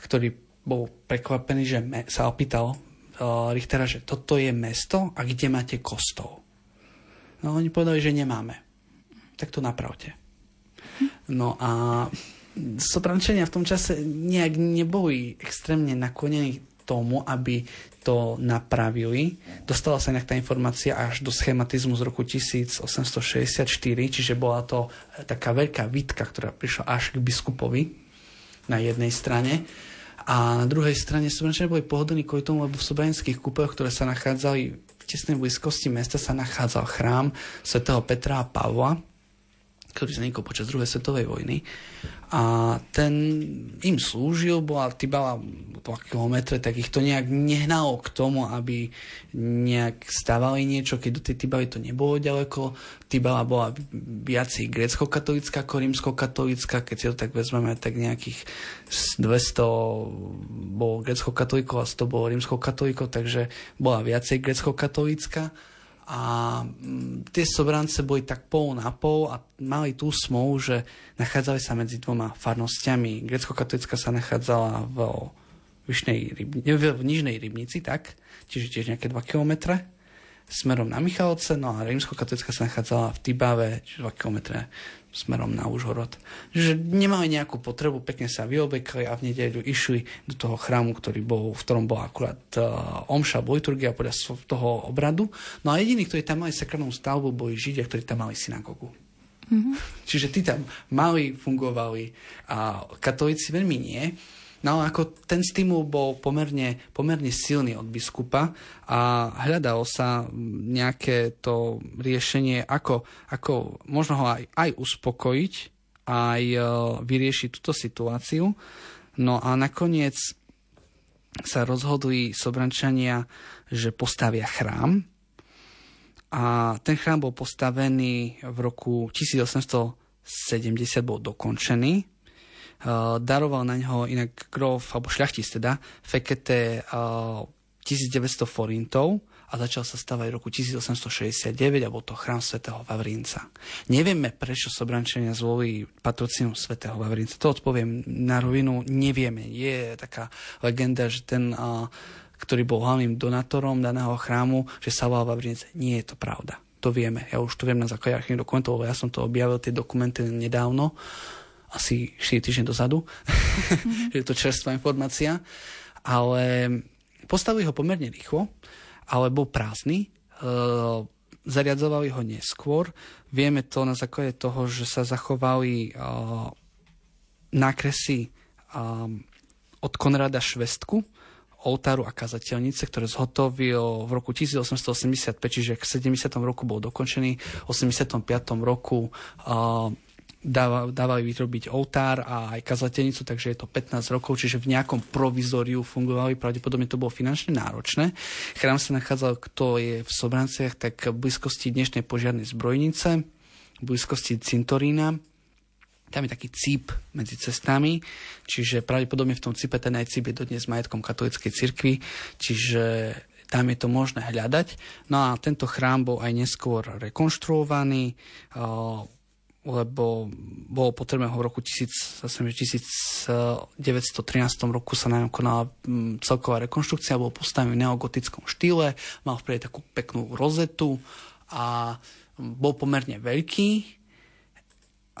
ktorý bol prekvapený, že sa opýtal Richtera, že toto je mesto a kde máte kostol? No oni povedali, že nemáme. Tak to napravte. No a Sobrančania v tom čase nejak neboli extrémne naklonení tomu, aby to napravili. Dostala sa inak tá informácia až do schematizmu z roku tisícosemstošesťdesiatštyri, čiže bola to taká veľká výtka, ktorá prišla až k biskupovi na jednej strane. A na druhej strane Sobrančania boli pohodlní kvôli tomu, lebo v sobranických kúpeľoch, ktoré sa nachádzali v tesnej blízkosti mesta, sa nachádzal chrám svätého Petra a Pavla, ktorý zanikol počas druhej svetovej vojny. a ten im slúžil, bola Tibala po kilometre, tak ich to nejak nehnalo k tomu, aby nejak stavali niečo, keď do tej Tibaly to nebolo ďaleko. Tibala bola viacej grécko-katolícka ako rímsko-katolícka, keď si to tak vezmeme, tak nejakých dvesto bolo grécko-katolíkov a sto bolo rímsko-katolíkov, takže bola viacej grécko-katolícka. A tie sobrance boli tak pol na pol a mali tú smolu, že nachádzali sa medzi dvoma farnostiami. Grécko-katolícka sa nachádzala v, Rybni- v Nižnej Rybnici, tak, čiže tiež nejaké dva kilometre smerom na Michalovce, no a rímsko-katolícka sa nachádzala v Tibave, čiže dva kilometre smerom na Užhorod. Čiže nemali nejakú potrebu, pekne sa vyobekli a v nedeľu išli do toho chrámu, ktorý bol, v ktorom bola akurát uh, omša, liturgia podľa toho obradu. No a jediní, ktorí tam mali sakrálnu stavbu, boli Židia, ktorí tam mali synagógu. Mm-hmm. Čiže tí tam mali, fungovali a katolíci veľmi nie. No ako ten stimul bol pomerne, pomerne silný od biskupa a hľadalo sa nejaké to riešenie, ako, ako možno ho aj, aj uspokojiť, aj vyriešiť túto situáciu. No a nakoniec sa rozhodli sobrančania, že postavia chrám. A ten chrám bol postavený v roku tisícosemstosedemdesiat, bol dokončený. Uh, daroval na ňoho inak grof, alebo šľachtic teda, Fekete uh, tisícdeväťsto forintov a začal sa stavať v roku tisícosemstošesťdesiatdeväť a bol to chrám svätého Vavrínca. Nevieme, prečo sobrančania zvolili patrocínu svätého Vavrínca. To odpoviem na rovinu, nevieme. Je taká legenda, že ten, uh, ktorý bol hlavným donátorom daného chrámu, že sa volal Vavrínec. Nie je to pravda. To vieme. Ja už to viem na základe archívnych dokumentov, lebo ja som to objavil, tie dokumenty nedávno. Asi štyri týždne dozadu, mm-hmm. Je to čerstvá informácia, ale postavili ho pomerne rýchlo, ale bol prázdny, e, zariadzovali ho neskôr. Vieme to na základe toho, že sa zachovali e, nákresy e, od Konrada Švestku, oltáru a kazateľnice, ktoré zhotovil v roku tisícosemstoosemdesiatpäť, čiže k sedemdesiatom roku bol dokončený, v osemdesiatom piatom roku e, dávali vyrobiť oltár a aj kazateľnicu, takže je to pätnásť rokov, čiže v nejakom provizóriu fungovali, pravdepodobne to bolo finančne náročné. Chrám sa nachádzal, kto je v Sobranciach, tak v blízkosti dnešnej požiarnej zbrojnice, v blízkosti cintorína. Tam je taký cíp medzi cestami, čiže pravdepodobne v tom cípe, ten aj cíp je dodnes majetkom katolíckej cirkvi, čiže tam je to možné hľadať. No a tento chrám bol aj neskôr rekonštruovaný, lebo bolo potrebné ho v roku tisíc, devätnásť trinásť roku sa na ňom konala celková rekonštrukcia, bol postavený v neogotickom štýle, mal vprede takú peknú rozetu a bol pomerne veľký.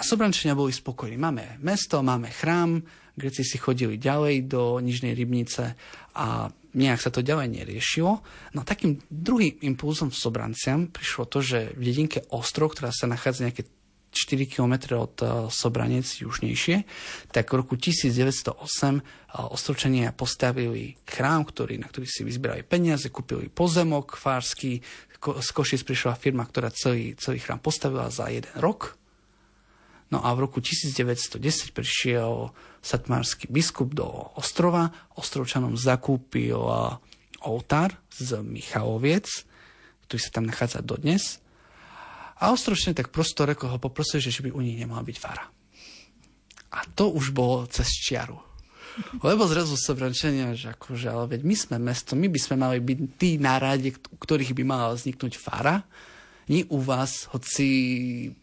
A sobrančania boli spokojní. Máme mesto, máme chrám, Gréci si chodili ďalej do Nižnej Rybnice a nejak sa to ďalej neriešilo. No takým druhým impulzom v Sobranciam prišlo to, že v dedinke Ostrov, ktorá sa nachádza nejaké štyri kilometre od Sobraniec južnejšie, tak v roku tisícdeväťstoosem Ostrovčania postavili chrám, ktorý, na ktorý si vyzbierali peniaze, kúpili pozemok fársky, z Košic prišla firma, ktorá celý, celý chrám postavila za jeden rok. No a v roku tisícdeväťstodesať prišiel satmársky biskup do Ostrova, Ostrovčanom zakúpil oltár z Michaloviec, ktorý sa tam nachádza dodnes. A Ostrovčania tak prosto reko ho poprosili, že by u nich nemala byť fara. A to už bolo cez čiaru. Lebo zrazu Sobrančania, že akože, ale veď my sme mesto, my by sme mali byť tí na rade, ktorých by mala vzniknúť fara. Nie u vás, hoci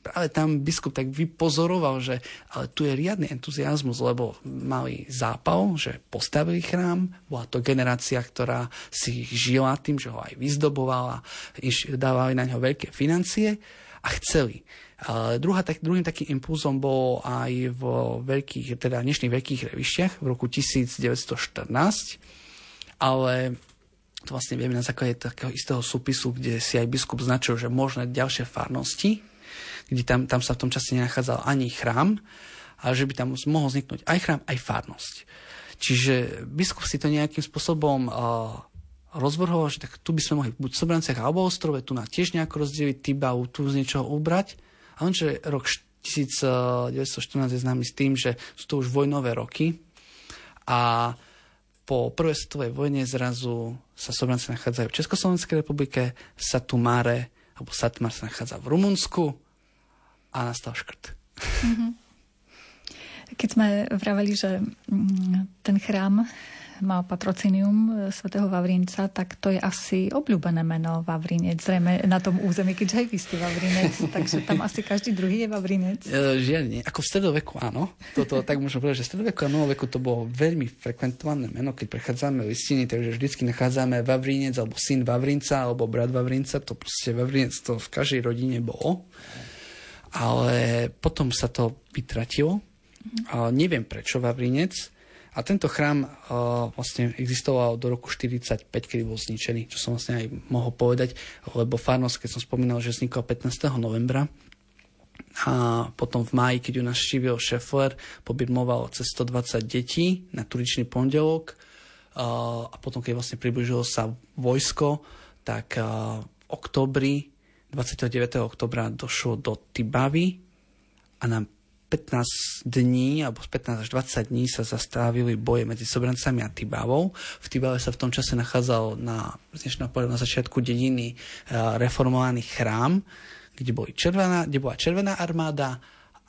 práve tam biskup tak vypozoroval, že ale tu je riadny entuziasmus, lebo mali zápal, že postavili chrám. Bola to generácia, ktorá si žila tým, že ho aj vyzdobovala, dávali na ňo veľké financie a chceli. A druhá, tak, druhým takým impulzom bol aj v veľkých, teda dnešných veľkých Revišťach v roku tisícdeväťstoštrnásť, ale to vlastne vieme na základe takého istého súpisu, kde si aj biskup značil, že možné ďalšie farnosti, kde tam, tam sa v tom čase nenachádzal ani chrám, ale že by tam mohol vzniknúť aj chrám, aj farnosť. Čiže biskup si to nejakým spôsobom uh, rozvrhoval, že tak tu by sme mohli buď v Sobranciach alebo Ostrove, tu na tiež nejako rozdeliť Tibavu, tu z niečoho ubrať. A on, že rok devätnásť štrnásť je známy s tým, že sú to už vojnové roky a po prvej svetovej vojne zrazu sa Sobrance nachádzajú v Československej republike, Satumáre alebo Satmar sa nachádza v Rumunsku a nastal škrt. Mm-hmm. Keď sme vraveli, že ten chrám má patrocinium svätého Vavrinca, tak to je asi obľúbené meno Vavrinec, zrejme na tom území, keďže aj vy ste Vavrinec, takže tam asi každý druhý je Vavrinec. Žiaľ nie, ako v stredoveku áno, toto tak môžem povedať, že v stredoveku a novoveku to bolo veľmi frekventované meno, keď prechádzame listiny, takže vždycky nachádzame Vavrinec, alebo syn Vavrinca, alebo brat Vavrinca, to proste Vavrinec to v každej rodine bolo, ale potom sa to vytratilo, a neviem prečo Vavrinec. A tento chrám uh, vlastne existoval do roku štyridsaťpäť, kedy bol zničený, čo som vlastne aj mohol povedať, lebo farnosť, keď som spomínal, že vznikla pätnásteho novembra a potom v máji, keď ju navštívil Šefler, pobirmoval cez stodvadsať detí na turičný pondelok uh, a potom, keď vlastne približilo sa vojsko, tak uh, v októbri, dvadsiateho deviateho októbra došlo do Tibavy a nám pätnásť dní, alebo pätnásť až dvadsať dní sa zastavili boje medzi Sobrancami a Tibavou. V Tibave sa v tom čase nachádzal na, na začiatku dediny reformovaný chrám, kde, boli červená, kde bola Červená armáda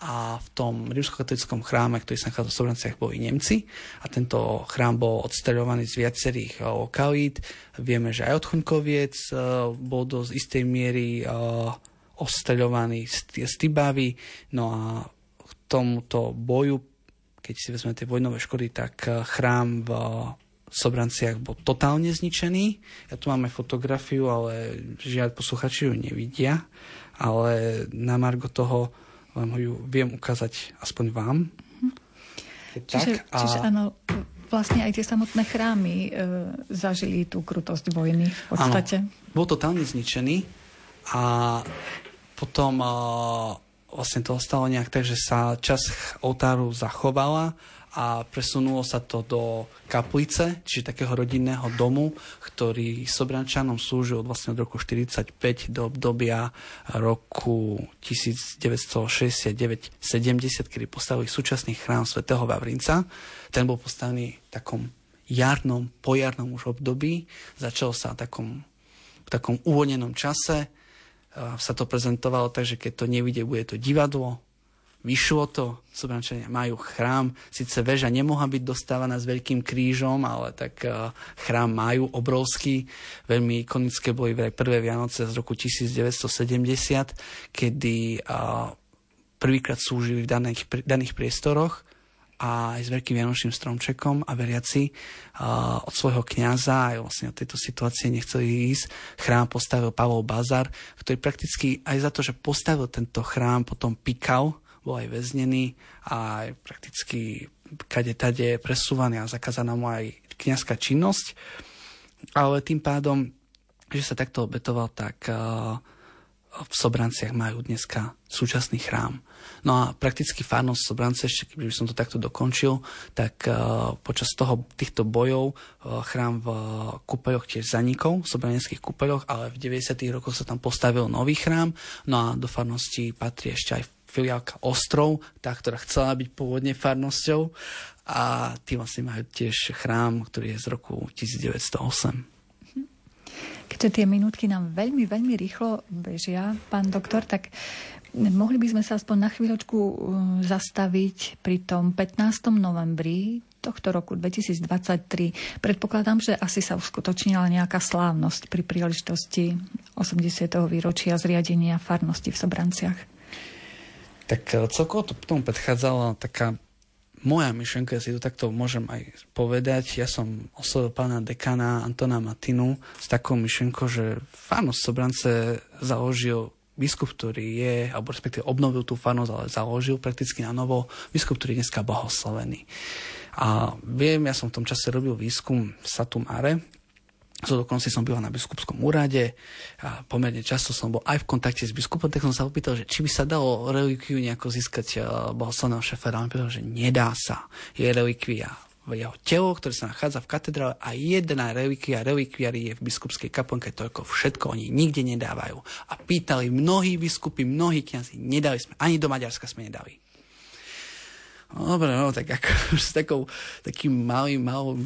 a v tom rímskokatolickom chráme, ktorý sa nachádzal v Sobranciach, boli Nemci. A tento chrám bol odstreľovaný z viacerých lokalít. Vieme, že aj od Choňkoviec bol do istej miery odstreľovaný z Tibavy. No a tomuto boju, keď si vezme tie vojnové škody, tak chrám v Sobranciach bol totálne zničený. Ja tu máme fotografiu, ale žiaľ posluchači ju nevidia, ale na margo toho len ju viem ukázať aspoň vám. Mhm. Čiže, tak, a... čiže áno, vlastne aj tie samotné chrámy e, zažili tú krutosť vojny v podstate. Áno, bol totálne zničený a potom... E, vlastne to stalo nejak tak, že sa časť oltáru zachovala a presunulo sa to do kaplice, čiže takého rodinného domu, ktorý Sobrančanom slúžil vlastne od roku štyridsaťpäť do obdobia roku devätnásť šesťdesiatdeväť sedemdesiat, kedy postavili súčasný chrám svätého Vavrinca. Ten bol postavený v takom jarnom, pojarnom už období. Začalo sa v takom, v takom uvoľnenom čase, sa to prezentovalo tak, že keď to nevidie, bude to divadlo. Vyšlo to, Sobrančania majú chrám. Sice väža nemohla byť dostávaná s veľkým krížom, ale tak chrám majú obrovský. Veľmi ikonické boli aj prvé Vianoce z roku devätnásť sedemdesiat, kedy prvýkrát slúžili v daných, daných priestoroch a aj s veľkým vianočným stromčekom a veriaci uh, od svojho kňaza aj vlastne od tejto situácie nechceli ísť. Chrám postavil Pavol Bazar, ktorý prakticky aj za to, že postavil tento chrám, potom pikal, bol aj väznený a aj prakticky kade tade presúvaný a zakázaná mu aj kňazská činnosť. Ale tým pádom, že sa takto obetoval, tak uh, v Sobranciach majú dneska súčasný chrám. No a prakticky farnosť Sobrance, ešte keby som to takto dokončil, tak uh, počas toho, týchto bojov uh, chrám v uh, kúpeľoch tiež zanikol, v sobraneckých kúpeľoch, ale v deväťdesiatych rokoch sa tam postavil nový chrám, no a do farnosti patrí ešte aj filiálka Ostrov, tá, ktorá chcela byť pôvodne farnosťou a tí vlastne majú tiež chrám, ktorý je z roku devätnásť nula osem. Keďže tie minútky nám veľmi, veľmi rýchlo bežia, pán doktor, tak mohli by sme sa aspoň na chvíľočku zastaviť pri tom pätnásteho novembri tohto roku dvetisícdvadsaťtri. Predpokladám, že asi sa uskutočnila nejaká slávnosť pri príležitosti osemdesiateho výročia zriadenia farnosti v Sobranciach. Tak celkovo to potom predchádzala taká moja myšlienka, ja si to takto môžem aj povedať. Ja som oslovil pána dekana Antona Matinu s takou myšlienkou, že farnosť Sobrance založil biskup, ktorý je, alebo respektíve obnovil tú farnosť, ale založil prakticky na novo biskup, ktorý je dneska blahoslavený. A viem, ja som v tom čase robil výskum v Satumáre, so dokonca som býval na biskupskom úrade a pomerne často som bol aj v kontakte s biskupom, tak som sa opýtal, že či by sa dalo relikviu nejako získať blahoslaveného Šefera. On povedal, že nedá sa, je relikvia jeho telo, ktoré sa nachádza v katedrále, a jedna relikvia relikviári je v biskupskej kaplnke, toľko všetko oni nikde nedávajú. A pýtali mnohí biskupy, mnohí kňazi, nedali sme, ani do Maďarska sme nedali. No, dobre, no, tak ako s takou, takým malým, malým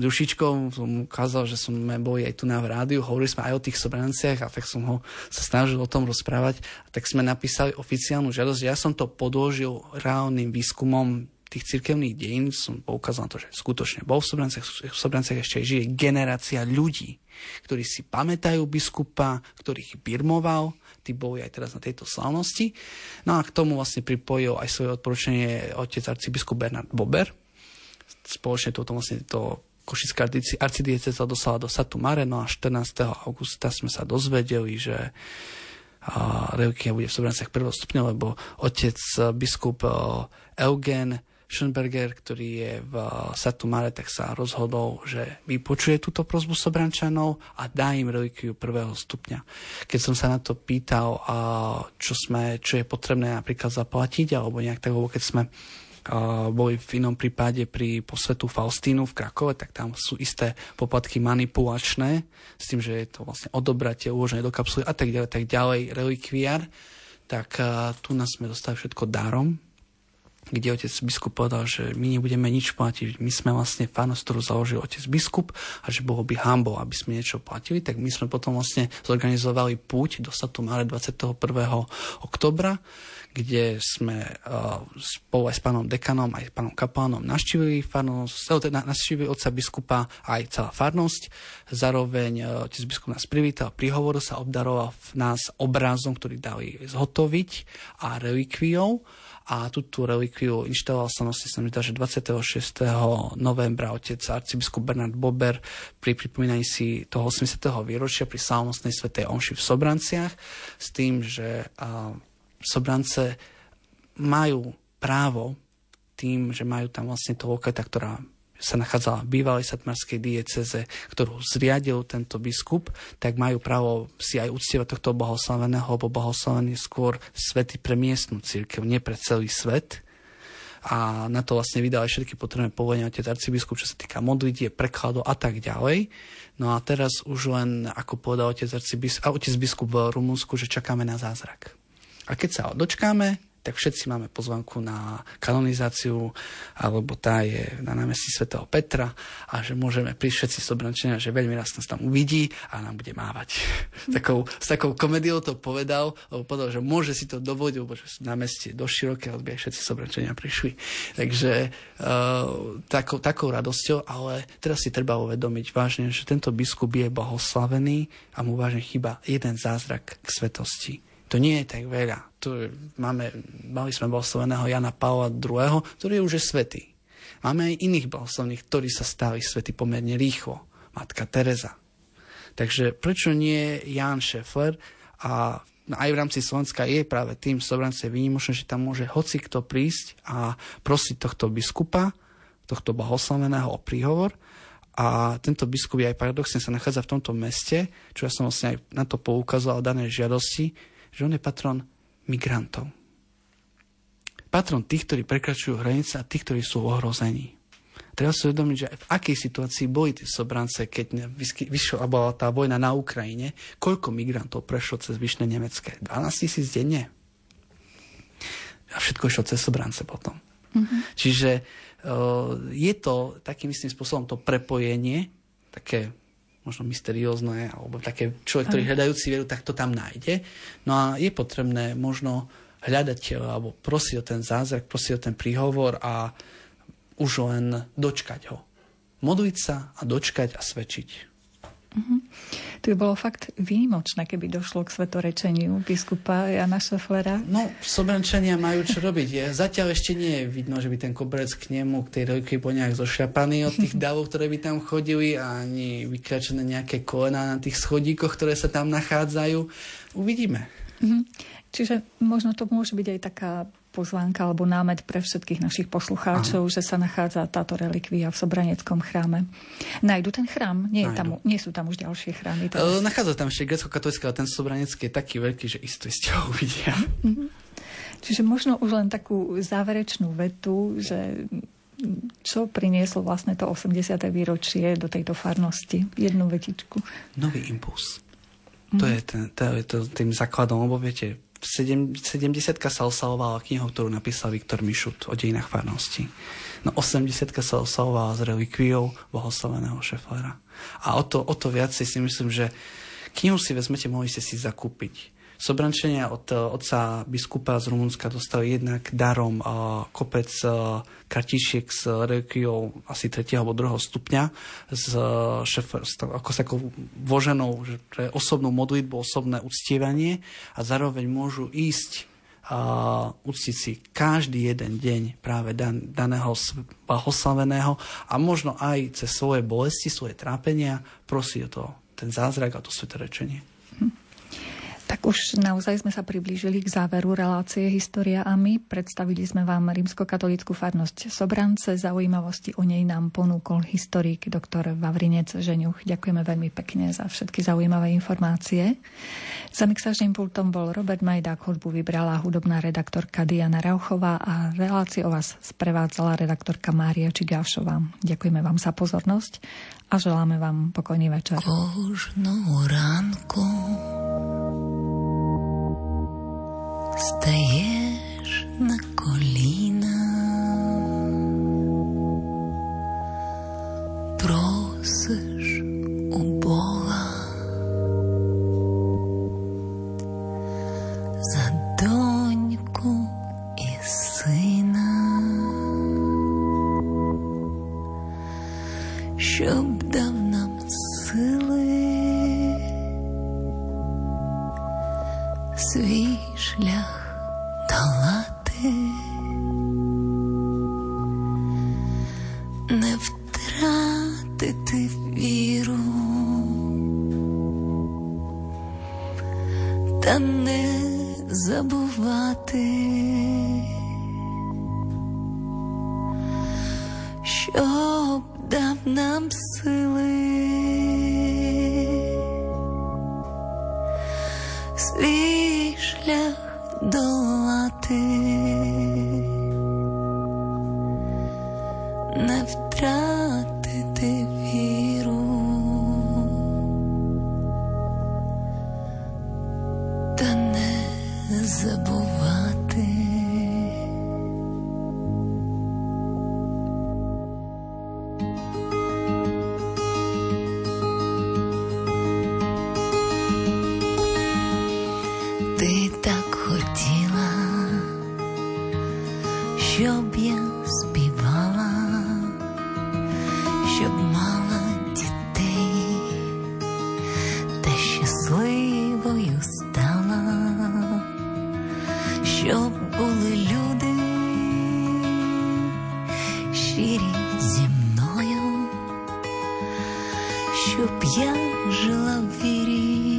dušičkom som ukázal, že sme boli aj tu na rádiu, hovorili sme aj o tých sobranciach, a tak som ho sa snažil o tom rozprávať. A tak sme napísali oficiálnu žiadosť. Ja som to podložil reálnym výskumom tých cirkevných dejín, som poukázal na to, že skutočne bol v Sobranciach, v Sobranciach ešte žije generácia ľudí, ktorí si pamätajú biskupa, ktorých birmoval, tí boli aj teraz na tejto slávnosti. No a k tomu vlastne pripojil aj svoje odporúčanie otec arcibiskup Bernard Bober. Spoločne toto vlastne to košická arcidiecéza sa dostala do Satu Mare, no a štrnásteho augusta sme sa dozvedeli, že relikvia bude v Sobranciach prvostupne, lebo otec biskup Eugen Schönberger, ktorý je v Satu Mare, tak sa rozhodol, že vypočuje túto prosbu Sobrančanov a dá im relikviu prvého stupňa. Keď som sa na to pýtal, čo, sme, čo je potrebné napríklad zaplatiť, alebo nejak tak, keď sme boli v inom prípade pri posvetu Faustínu v Krakove, tak tam sú isté poplatky manipulačné, s tým, že je to vlastne odobratie, uložené do kapsuly a tak ďalej, tak ďalej, relikviár. Tak tu nás sme dostali všetko darom, kde otec biskup povedal, že my nebudeme nič platiť. My sme vlastne farnosť, ktorú založil otec biskup, a že bolo by hanbou, aby sme niečo platili. Tak my sme potom vlastne zorganizovali púť do Satu Mare dvadsiateho prvého októbra, kde sme uh, spolu aj s pánom dekanom, aj s pánom kaplánom navštívili farnosť, teda navštívili otca biskupa a aj celá farnosť. Zároveň uh, otec biskup nás privítal, prihovoril sa, obdaroval nás obrazom, ktorý dali zhotoviť, a relikviou. A túto relikviu inštaloval sa nosí, sa mi zdá, že dvadsiateho šiesteho novembra otec arcibiskup Bernard Bober pri pripomínaní si toho osemdesiateho výročia pri slávnostnej svätej omši v Sobranciach, s tým, že uh, Sobrance majú právo tým, že majú tam vlastne tú lokalitu, ktorá sa nachádzala v bývalej satmarskej diecéze, ktorú zriadil tento biskup, tak majú právo si aj uctievať tohto blahoslaveného, lebo blahoslavený skôr svätý pre miestnu cirkev, nie pre celý svet. A na to vlastne vydali všetky potrebné povolenia otec arcibiskup, čo sa týka modlitieb, prekladov a tak ďalej. No a teraz už len, ako povedal otec arcibiskup, a otec biskup v Rumunsku, že čakáme na zázrak. A keď sa dočkáme, tak všetci máme pozvanku na kanonizáciu, alebo tá je na námestí svätého Petra, a že môžeme prísť všetci Sobrančania, že veľmi raz nás tam uvidí a nám bude mávať. Takou, s takou komediou to povedal, lebo povedal, že môže si to dovoliť, lebo že na meste doširoké, alebo aj všetci Sobrančania prišli. Takže uh, takou, takou radosťou, ale teraz si treba uvedomiť vážne, že tento biskup je blahoslavený a mu vážne chýba jeden zázrak k svetosti. To nie je tak veľa. Tu máme, mali sme blahoslaveného Jana Pavla druhého, ktorý už je svätý. Máme aj iných blahoslavných, ktorí sa stali svätí pomerne rýchlo. Matka Tereza. Takže prečo nie Ján Šefler? A aj v rámci Slovenska je práve tým Sobrance výnimočné, že tam môže hocikto prísť a prosiť tohto biskupa, tohto blahoslaveného o príhovor. A tento biskup aj paradoxne sa nachádza v tomto meste, čo ja som vlastne aj na to poukazoval v danej žiadosti, že on je patron migrantov. Patron tých, ktorí prekračujú hranice, a tých, ktorí sú ohrození. Treba si uvedomiť, že v akej situácii boli tie Sobrance, keď vyšla tá vojna na Ukrajine, koľko migrantov prešlo cez Vyšné Nemecké? dvanásť tisíc denne. A všetko išlo cez Sobrance potom. Mm-hmm. Čiže je to takým istým spôsobom to prepojenie, také možno mysteriózne, alebo také človek, ktorý hľadajúci vieru, tak to tam nájde. No a je potrebné možno hľadať, alebo prosiť o ten zázrak, prosiť o ten príhovor a už len dočkať ho. Modliť sa a dočkať a svedčiť. Uh-huh. To by bolo fakt výnimočné, keby došlo k svetorečeniu biskupa Jana Šeflera. No, Sobrančania majú čo robiť. Zatiaľ ešte nie je vidno, že by ten koberec k nemu, k tej relikvii bol nejak zošľapaný od tých davov, ktoré by tam chodili, ani vykračené nejaké kolená na tých schodíkoch, ktoré sa tam nachádzajú. Uvidíme. Uh-huh. Čiže možno to môže byť aj taká pozvánka alebo námet pre všetkých našich poslucháčov, Aha. že sa nachádza táto relikvia v Sobraneckom chráme. Nájdu ten chrám? Nie, tam, nie sú tam už ďalšie chrámy. E, nachádza tam ešte grécko-katolické, ale ten Sobranecký je taký veľký, že isto ste ho uvidia. Mm-hmm. Čiže možno už len takú záverečnú vetu, že čo prinieslo vlastne to osemdesiate výročie do tejto farnosti? Jednu vetičku. Nový impuls. Mm. To je ten, to, to, tým základom, lebo viete, v sedemdesiatke sa oslavovala knihou, ktorú napísal Viktor Mišut o dejinách farnosti. No osemdesiatka sa oslavovala s relikviou blahoslaveného Šeflera. A o to, o to viac si myslím, že knihu si vezmete, mohli ste si zakúpiť. Sobrančania od otca biskupa z Rumunska dostali jednak darom uh, kopec uh, kartičiek s relikviou asi tretieho alebo druhého stupňa s, uh, šefer, s ako sa ako voženou že osobnou modlitbou, osobné uctievanie a zároveň môžu ísť uh, uctiť si každý jeden deň práve dan, daného blahoslaveného a možno aj cez svoje bolesti, svoje trápenia prosí o to, ten zázrak a to svetorečenie. Tak už naozaj sme sa priblížili k záveru relácie História a my. Predstavili sme vám rímskokatolícku farnosť Sobrance. Zaujímavosti o nej nám ponúkol historik doktor Vavrinec Ženuch. Ďakujeme veľmi pekne za všetky zaujímavé informácie. Za mixážnym pultom bol Robert Majdák, hudbu vybrala hudobná redaktorka Diana Rauchová a reláciu o vás sprevádzala redaktorka Mária Čigášová. Ďakujeme vám za pozornosť a želáme vám pokojný večer. Kožnou ránkou встаєш на коліна, просиш у Бога за доньку і сина, щоб дав нам сили свій шлях долати, не втратити віру та не забувати, щоб дав нам сили свій шлях долати, не втратити віру та не забувати. Ти так щоб я співала, щоб мала дітей, та щасливою стала, щоб були люди щирі зі мною, щоб я жила в вірі,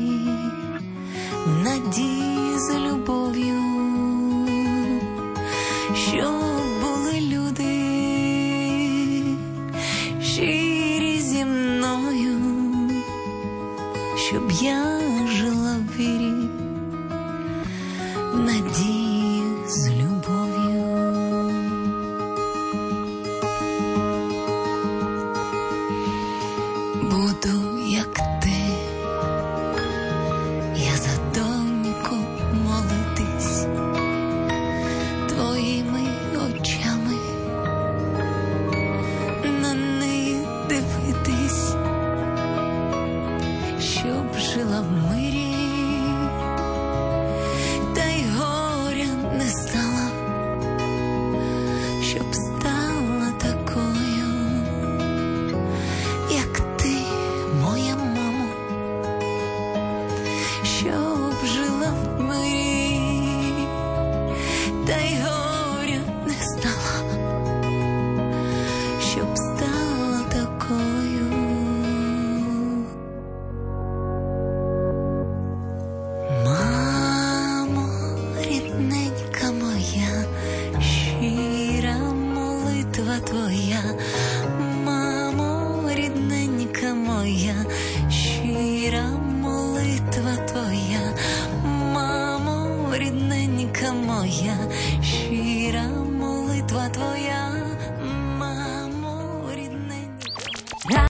в надії за любов'ю, щоб були люди щирі зі мною, щоб я жила в вірі, в надії з любов'ю. Буду як ти, я за доньку молитись твоїми очами, на неї дивитись, щоб жила в